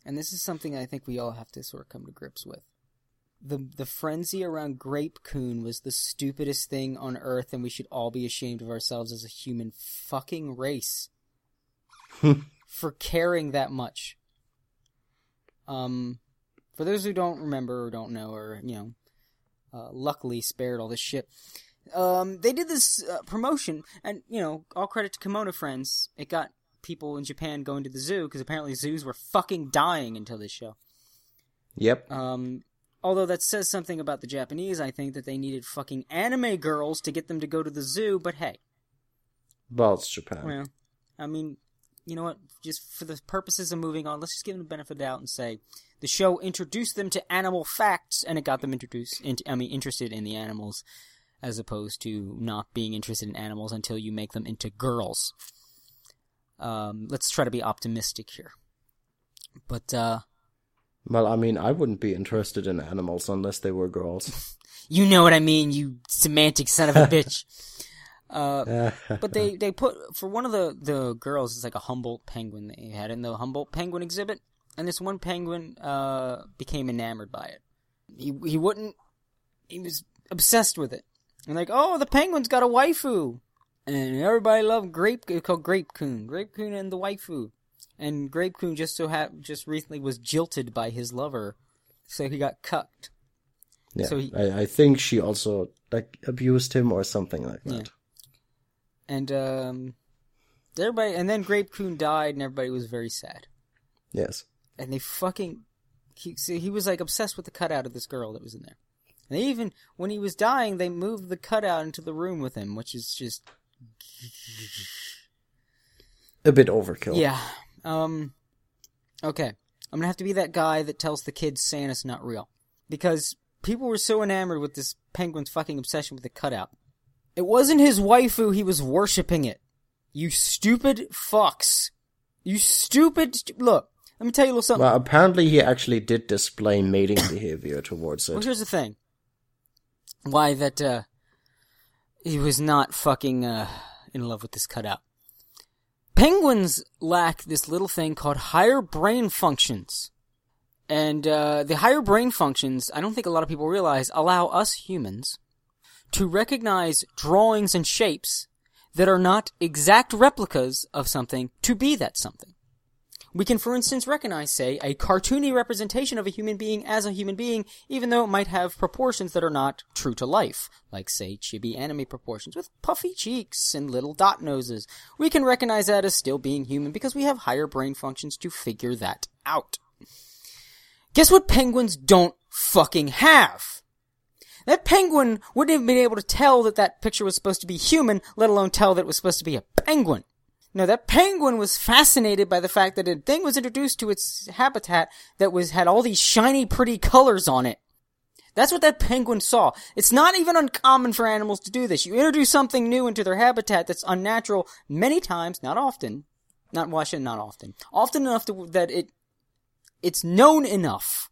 And this is something I think we all have to sort of come to grips with. The frenzy around Grape-kun was the stupidest thing on earth, and we should all be ashamed of ourselves as a human fucking race for caring that much. For those who don't remember or don't know or, luckily spared all this shit, they did this promotion, and, all credit to Kemono Friends, it got people in Japan going to the zoo, because apparently zoos were fucking dying until this show. Yep. Although that says something about the Japanese, I think, that they needed fucking anime girls to get them to go to the zoo, but hey. Well, it's Japan. Well, I mean, you know what? Just for the purposes of moving on, let's just give them the benefit of the doubt and say the show introduced them to animal facts, and it got them interested in the animals, as opposed to not being interested in animals until you make them into girls. Let's try to be optimistic here. But, well, I mean, I wouldn't be interested in animals unless they were girls. You know what I mean, you semantic son of a bitch. But they put, for one of the girls, it's like a Humboldt penguin they had in the Humboldt penguin exhibit, and this one penguin became enamored by it. He was obsessed with it. And like, oh, the penguin's got a waifu! And everybody loved Grape-kun and the waifu. And Grape-kun just recently was jilted by his lover, so he got cucked. Yeah, so I think she also abused him or something like that. Yeah. And everybody, and then Grape-kun died, and everybody was very sad. Yes. And they he was like obsessed with the cutout of this girl that was in there. And they even when he was dying, they moved the cutout into the room with him, which is just a bit overkill. Yeah. Okay. I'm gonna have to be that guy that tells the kids Santa's not real. Because people were so enamored with this penguin's fucking obsession with the cutout. It wasn't his waifu, he was worshipping it. You stupid fucks. Look, let me tell you a little something. Well, apparently he actually did display mating behavior towards it. Well, here's the thing. Why that, he was not fucking, in love with this cutout. Penguins lack this little thing called higher brain functions. And the higher brain functions, I don't think a lot of people realize, allow us humans to recognize drawings and shapes that are not exact replicas of something to be that something. We can, for instance, recognize, say, a cartoony representation of a human being as a human being, even though it might have proportions that are not true to life, like, say, chibi anime proportions with puffy cheeks and little dot noses. We can recognize that as still being human because we have higher brain functions to figure that out. Guess what penguins don't fucking have? That penguin wouldn't have been able to tell that that picture was supposed to be human, let alone tell that it was supposed to be a penguin. No, that penguin was fascinated by the fact that a thing was introduced to its habitat that had all these shiny, pretty colors on it. That's what that penguin saw. It's not even uncommon for animals to do this. You introduce something new into their habitat that's unnatural many times, not often. Not often enough that it's known enough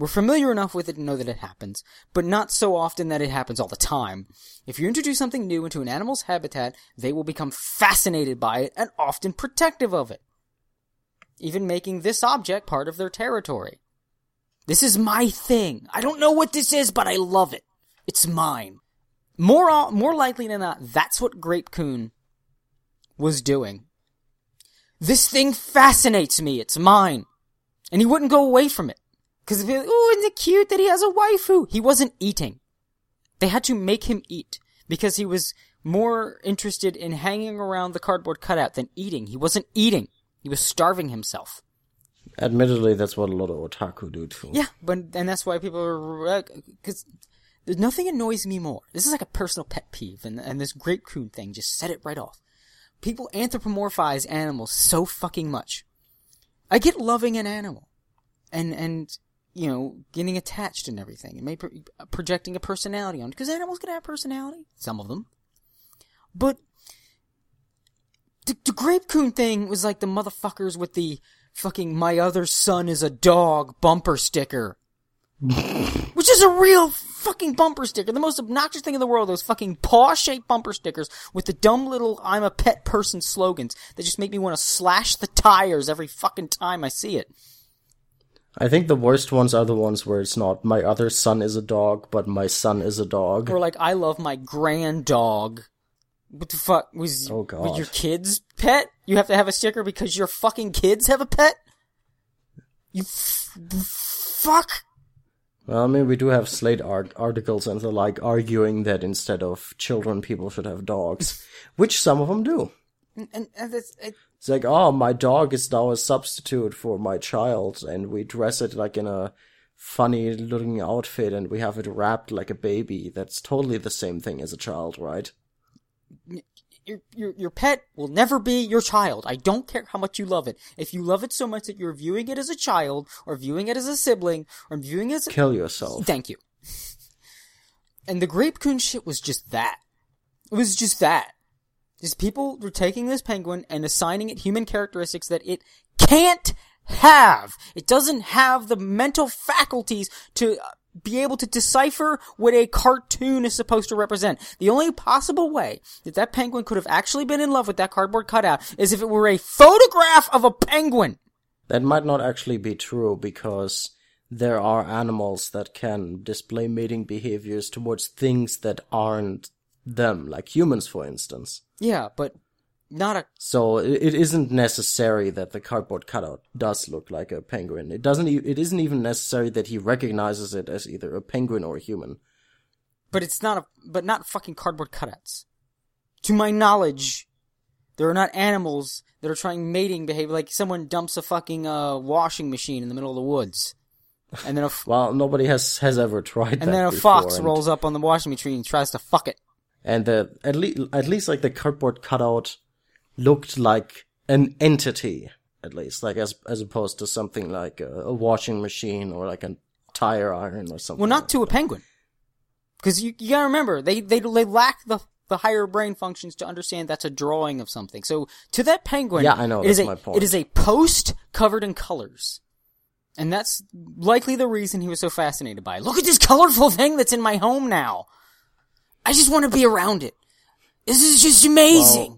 We're familiar enough with it to know that it happens, but not so often that it happens all the time. If you introduce something new into an animal's habitat, they will become fascinated by it and often protective of it, even making this object part of their territory. This is my thing. I don't know what this is, but I love it. It's mine. More likely than not, that's what Grape-kun was doing. This thing fascinates me. It's mine. And he wouldn't go away from it. Because, ooh, isn't it cute that he has a waifu? He wasn't eating. They had to make him eat. Because he was more interested in hanging around the cardboard cutout than eating. He wasn't eating. He was starving himself. Admittedly, that's what a lot of otaku do, too. Yeah, and that's why people are... because nothing annoys me more. This is like a personal pet peeve, and this Grape-kun thing just set it right off. People anthropomorphize animals so fucking much. I get loving an animal. And you know, getting attached and everything. And maybe projecting a personality on it. Because animals can have personality. Some of them. But... The Grape-kun thing was like the motherfuckers with the fucking "my other son is a dog" bumper sticker. Which is a real fucking bumper sticker. The most obnoxious thing in the world, those fucking paw-shaped bumper stickers with the dumb little "I'm a pet person" slogans that just make me want to slash the tires every fucking time I see it. I think the worst ones are the ones where it's not "my other son is a dog," but "my son is a dog." Or like "I love my grand dog." What the fuck? Was your kid's pet? You have to have a sticker because your fucking kids have a pet? You fuck? Well, I mean, we do have Slate articles and the like arguing that instead of children, people should have dogs. Which some of them do. And it's like, oh, my dog is now a substitute for my child, and we dress it like in a funny looking outfit and we have it wrapped like a baby. That's totally the same thing as a child, right? Your pet will never be your child. I don't care how much you love it. If you love it so much that you're viewing it as a child, or viewing it as a sibling, or viewing it as a... Kill yourself. Thank you. And the Grape-kun shit was just that. It was just that. Just people were taking this penguin and assigning it human characteristics that it can't have. It doesn't have the mental faculties to... be able to decipher what a cartoon is supposed to represent. The only possible way that that penguin could have actually been in love with that cardboard cutout is if it were a photograph of a penguin. That might not actually be true, because there are animals that can display mating behaviors towards things that aren't them, like humans, for instance. Yeah, but not a... So it isn't necessary that the cardboard cutout does look like a penguin. It isn't even necessary that he recognizes it as either a penguin or a human. But it's not but not fucking cardboard cutouts. To my knowledge, there are not animals that are trying mating behavior, like someone dumps a fucking washing machine in the middle of the woods. And then well, nobody has ever tried that. And then a fox rolls up on the washing machine and tries to fuck it. And at least like the cardboard cutout looked like an entity, at least, like as opposed to something like a washing machine or like a tire iron or something. Well, not like to that. A penguin, because you gotta remember they lack the higher brain functions to understand that's a drawing of something. So to that penguin, yeah, I know that's my point. It is a post covered in colors, and that's likely the reason he was so fascinated by it. Look at this colorful thing that's in my home now. I just want to be around it. This is just amazing.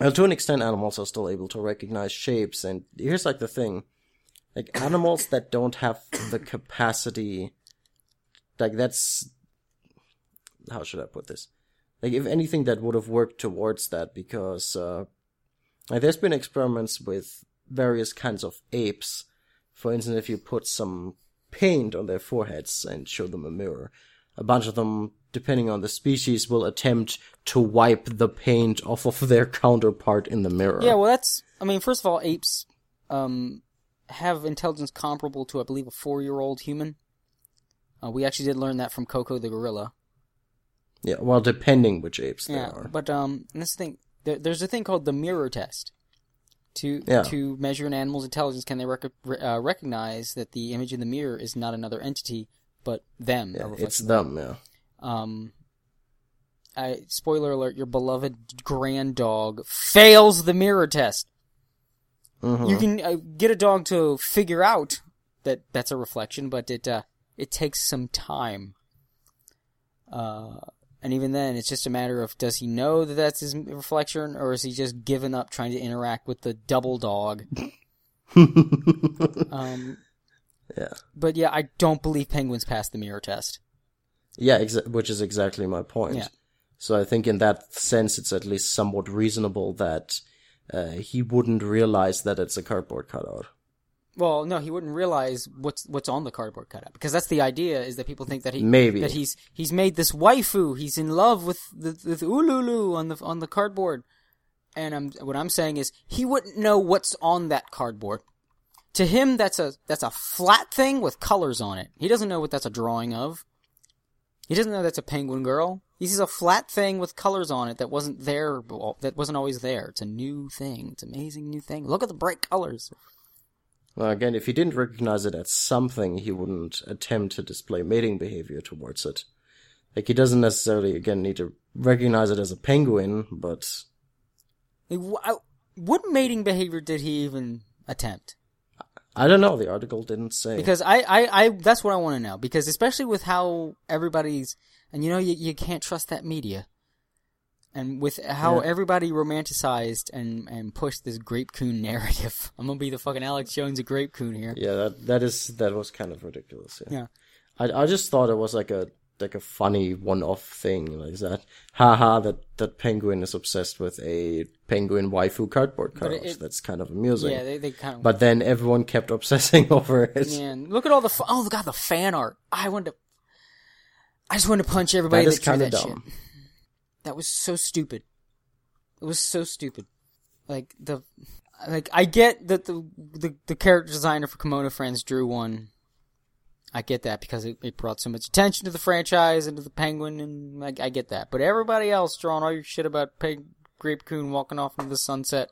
Well, to an extent, animals are still able to recognize shapes, and here's, like, the thing. Like, animals that don't have the capacity... Like, that's... How should I put this? Like, if anything, that would have worked towards that, because... like, there's been experiments with various kinds of apes. For instance, if you put some paint on their foreheads and show them a mirror, a bunch of them... depending on the species, will attempt to wipe the paint off of their counterpart in the mirror. Yeah, well, that's... I mean, first of all, apes have intelligence comparable to, I believe, a 4-year-old human. We actually did learn that from Coco the gorilla. Yeah, well, depending which apes they are. But this thing, there's a thing called the mirror test. To measure an animal's intelligence, can they recognize that the image in the mirror is not another entity, but them? Yeah, it's them, yeah. Spoiler alert, your beloved grand dog fails the mirror test. Mm-hmm. You can get a dog to figure out that's a reflection, but it takes some time. And even then, it's just a matter of, does he know that that's his reflection, or is he just given up trying to interact with the double dog? Yeah. But yeah, I don't believe penguins pass the mirror test. Yeah, which is exactly my point. Yeah. So I think in that sense, it's at least somewhat reasonable that he wouldn't realize that it's a cardboard cutout. Well, no, he wouldn't realize what's on the cardboard cutout, because that's the idea, is that people think that he's made this waifu, he's in love with Ululu on the cardboard, and what I'm saying is he wouldn't know what's on that cardboard. To him, that's a flat thing with colors on it. He doesn't know what that's a drawing of. He doesn't know that's a penguin girl. He sees a flat thing with colors on it that wasn't always there. It's a new thing. It's an amazing new thing. Look at the bright colors. Well, again, if he didn't recognize it as something, he wouldn't attempt to display mating behavior towards it. Like, he doesn't necessarily, again, need to recognize it as a penguin, but... What mating behavior did he even attempt? I don't know. The article didn't say. Because I that's what I want to know. Because especially with how everybody's... And, you know, you can't trust that media. And with how everybody romanticized and pushed this Grape-kun narrative. I'm going to be the fucking Alex Jones of Grape-kun here. Yeah, that was kind of ridiculous. Yeah. I just thought it was like a funny one-off thing. Like that, haha, that penguin is obsessed with a penguin waifu cardboard cutout. That's kind of amusing. Yeah, they kind of... But then everyone kept obsessing over it. Man, look at all the... oh, God, the fan art. I just wanted to punch everybody that drew that dumb. Shit. That was so stupid. It was so stupid. Like I get that the character designer for Kemono Friends drew one. I get that because it brought so much attention to the franchise and to the penguin, and like I get that. But everybody else drawing all your shit about Grape-kun walking off into the sunset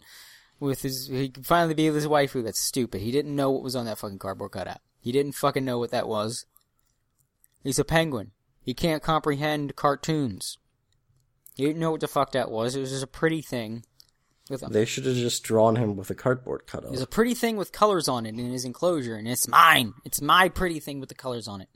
with he can finally be with his waifu. That's stupid. He didn't know what was on that fucking cardboard cutout. He didn't fucking know what that was. He's a penguin. He can't comprehend cartoons. You didn't know what the fuck that was. It was just a pretty thing. They should have just drawn him with a cardboard cutout. It was a pretty thing with colors on it in his enclosure, and it's mine. It's my pretty thing with the colors on it.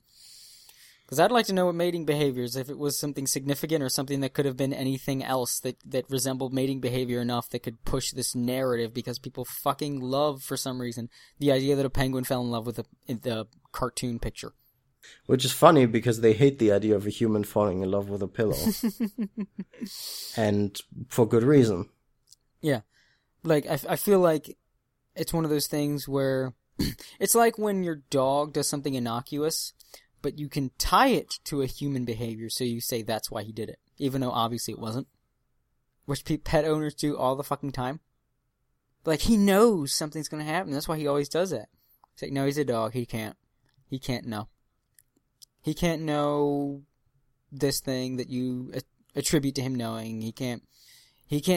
Because I'd like to know what mating behavior is, if it was something significant or something that could have been anything else that resembled mating behavior enough that could push this narrative, because people fucking love, for some reason, the idea that a penguin fell in love with the cartoon picture. Which is funny because they hate the idea of a human falling in love with a pillow. And for good reason. Yeah. Like, I feel like it's one of those things where... it's like when your dog does something innocuous, but you can tie it to a human behavior, so you say that's why he did it. Even though obviously it wasn't. Which pet owners do all the fucking time. Like, he knows something's going to happen. That's why he always does that. It's like, no, he's a dog. He can't. He can't know. He can't know this thing that you attribute to him knowing. He can't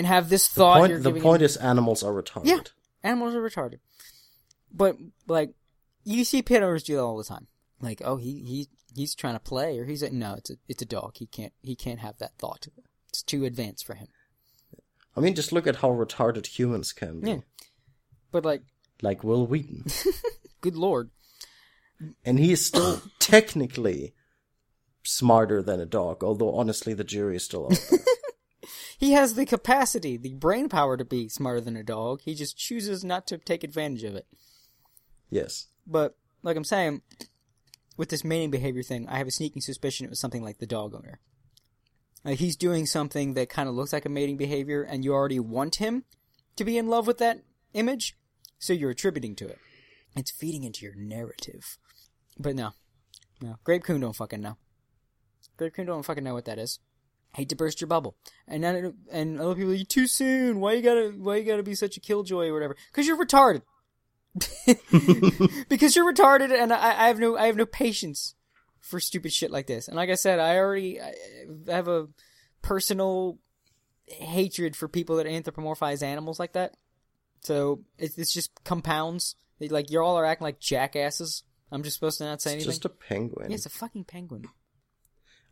have this thought. The point is animals are retarded. Yeah, animals are retarded. But, like, you see pet owners do that all the time. Like, oh, he's trying to play, or he's like, no, it's a dog. He can't have that thought. It's too advanced for him. I mean, just look at how retarded humans can be. Yeah. But, like Will Wheaton. Good lord. And he is still technically smarter than a dog, although honestly the jury is still out there. He has the capacity, the brain power to be smarter than a dog. He just chooses not to take advantage of it. Yes. But, like I'm saying, with this mating behavior thing, I have a sneaking suspicion it was something like the dog owner. Like, he's doing something that kind of looks like a mating behavior, and you already want him to be in love with that image, so you're attributing to it. It's feeding into your narrative. But no. Grape-kun don't fucking know. Grape-kun don't fucking know what that is. Hate to burst your bubble. And other people are like, too soon. Why you gotta be such a killjoy or whatever? Because you're retarded. Because you're retarded, and I have no patience for stupid shit like this. And like I said, I have a personal hatred for people that anthropomorphize animals like that. So it's just compounds. Like, you all are acting like jackasses. I'm just supposed to not say anything. It's just a penguin. Yeah, it's a fucking penguin.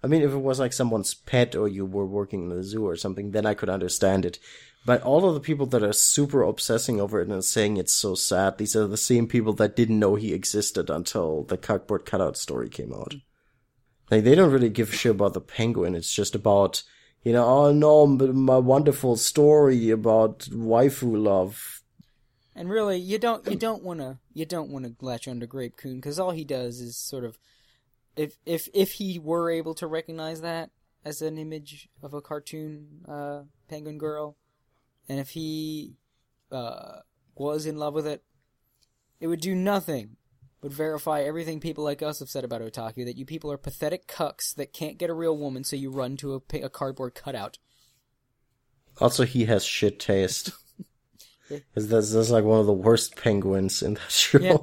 I mean, if it was like someone's pet or you were working in the zoo or something, then I could understand it. But all of the people that are super obsessing over it and saying it's so sad, these are the same people that didn't know he existed until the cardboard cutout story came out. Like, they don't really give a shit about the penguin. It's just about, you know, oh no, my wonderful story about waifu love. And really, you don't want to latch onto Grape-kun, because all he does is sort of, if he were able to recognize that as an image of a cartoon penguin girl, and if he was in love with it, it would do nothing but verify everything people like us have said about otaku, that you people are pathetic cucks that can't get a real woman, so you run to a cardboard cutout. Also, he has shit taste. That's like one of the worst penguins in that show. Yeah.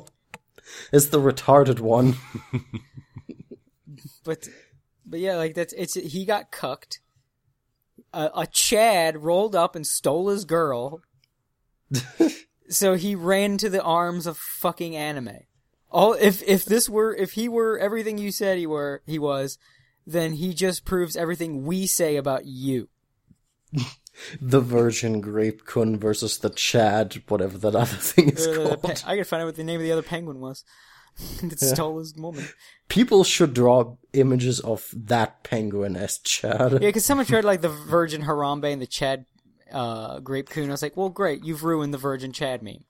It's the retarded one. But yeah, like he got cucked. A Chad rolled up and stole his girl. So he ran to the arms of fucking anime. If he were everything you said he was, then he just proves everything we say about you. The Virgin Grape-kun versus the Chad, whatever that other thing is called. I could find out what the name of the other penguin was that stole his woman. People should draw images of that penguin as Chad. Yeah, because someone tried like the Virgin Harambe and the Chad Grape-kun. I was like, well, great, you've ruined the Virgin Chad meme.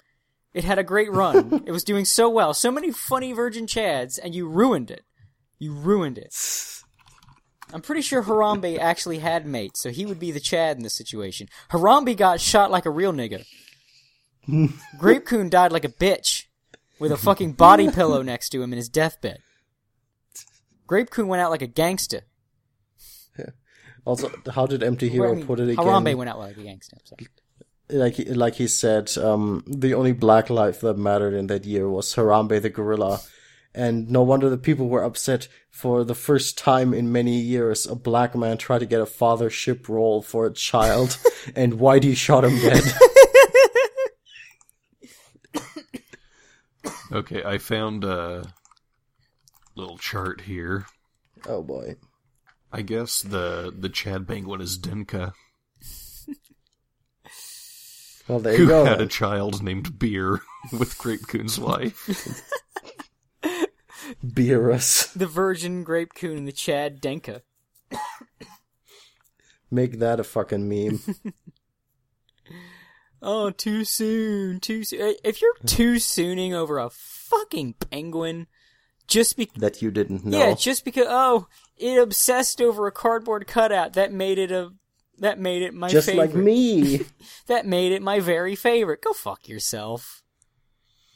It had a great run. It was doing so well. So many funny Virgin Chads, and you ruined it. You ruined it. I'm pretty sure Harambe actually had mates, so he would be the Chad in this situation. Harambe got shot like a real nigga. Grape-kun died like a bitch with a fucking body pillow next to him in his deathbed. Grape-kun went out like a gangster. Yeah. Also, how did Empty Hero put it again? Harambe went out like a gangster. I'm sorry. Like he said, the only black life that mattered in that year was Harambe the gorilla. And no wonder the people were upset. For the first time in many years, a black man tried to get a fathership role for a child, and Whitey shot him dead. Okay, I found a little chart here. Oh boy. I guess the Chad penguin is Denka. Well, there you go. Who had a child named Beer with Grape-kun's wife. Beerus. The Virgin Grape-kun and the Chad Denka. Make that a fucking meme. Oh, too soon, too soon. If you're too sooning over a fucking penguin, just because... That you didn't know. Yeah, just because, oh, it obsessed over a cardboard cutout. That made it my just favorite. Just like me. That made it my very favorite. Go fuck yourself.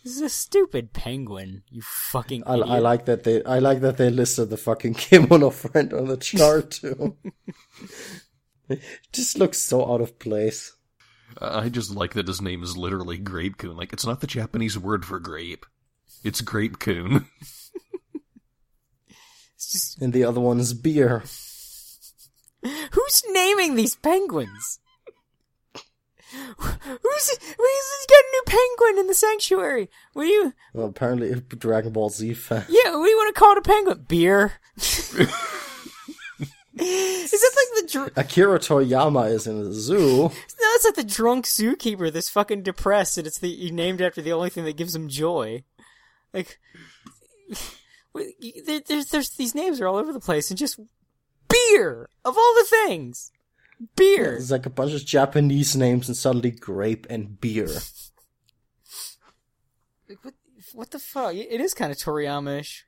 This is a stupid penguin, you fucking idiot. I like that they listed the fucking Kemono Friend on the chart too. It just looks so out of place. I just like that his name is literally Grape-kun. Like, it's not the Japanese word for grape. It's Grape-kun. And the other one is Beer. Who's naming these penguins? Who's got a new penguin in the sanctuary? What do you... Well, apparently a Dragon Ball Z fan. Yeah, what do you want to call it, a penguin? Beer. Is that like the... Akira Toriyama is in the zoo. No, it's like the drunk zookeeper that's fucking depressed, and it's he named after the only thing that gives him joy. Like, there's these names are all over the place, and just Beer, of all the things. Beer. Yeah, there's like a bunch of Japanese names and suddenly grape and beer. What the fuck? It is kind of Toriyama-ish.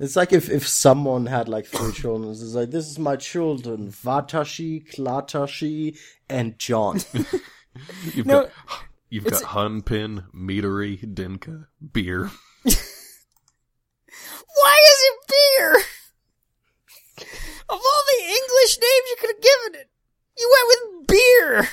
It's like if someone had like 3 children, it's like, this is my children, Watashi, Klatashi, and John. You've got Hanpin, Midori, Denka, Beer. Why is it Beer? Of all the English names you could have given it, you went with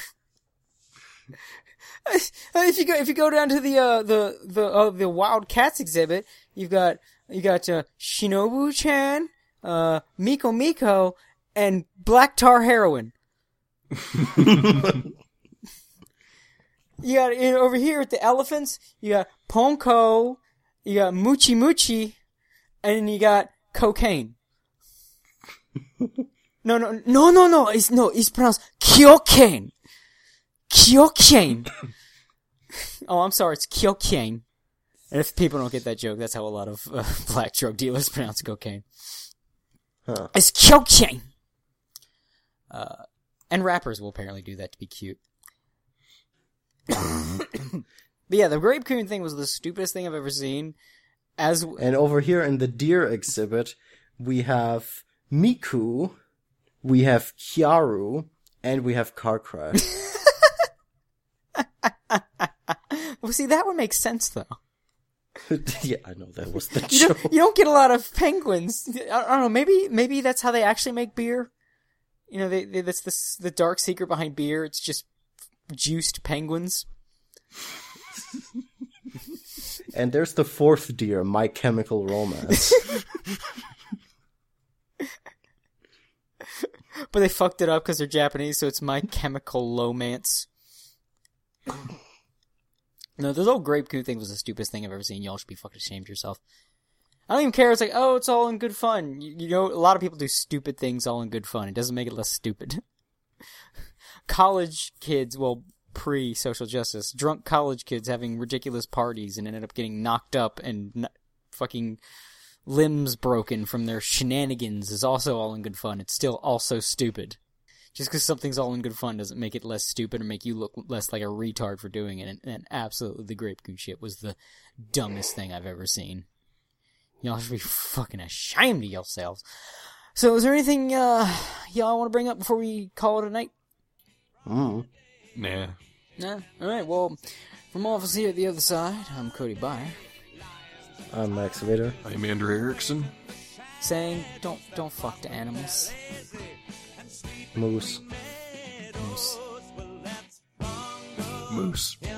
Beer. If you go down to the Wild Cats exhibit, you've got Shinobu-chan, Miko Miko, and Black Tar Heroin. You got over here with the elephants. You got Ponko, you got Muchi Muchi, and you got cocaine. No. It's pronounced Kyoken. Kyoken. Oh, I'm sorry. It's Kyoken. And if people don't get that joke, that's how a lot of black drug dealers pronounce cocaine. Huh. It's Kyoken. And rappers will apparently do that to be cute. But yeah, the Grape-kun thing was the stupidest thing I've ever seen. And over here in the deer exhibit, we have Miku, we have Kiaru, and we have Carcrash. Well, see, that would make sense, though. Yeah, I know that was the joke. You don't get a lot of penguins. I don't know, maybe that's how they actually make beer. You know, they that's the dark secret behind beer. It's just juiced penguins. And there's the fourth deer, My Chemical Romance. But they fucked it up because they're Japanese, so it's My Chemical Lomance. No, this whole Grape-kun thing was the stupidest thing I've ever seen. Y'all should be fucking ashamed of yourself. I don't even care. It's like, oh, it's all in good fun. You know, a lot of people do stupid things all in good fun. It doesn't make it less stupid. College kids, well, pre-social justice, drunk college kids having ridiculous parties and ended up getting knocked up and fucking limbs broken from their shenanigans is also all in good fun. It's still also stupid. Just because something's all in good fun doesn't make it less stupid or make you look less like a retard for doing it. And absolutely, the Grape-kun shit was the dumbest thing I've ever seen. Y'all should be fucking ashamed of yourselves. So is there anything y'all want to bring up before we call it a night? Nah. Alright, well, from all of us here at the other side, I'm Cody Byer. I'm Max Vader. I'm Andrew Erickson. Saying, don't fuck the animals. Moose. Moose. Moose.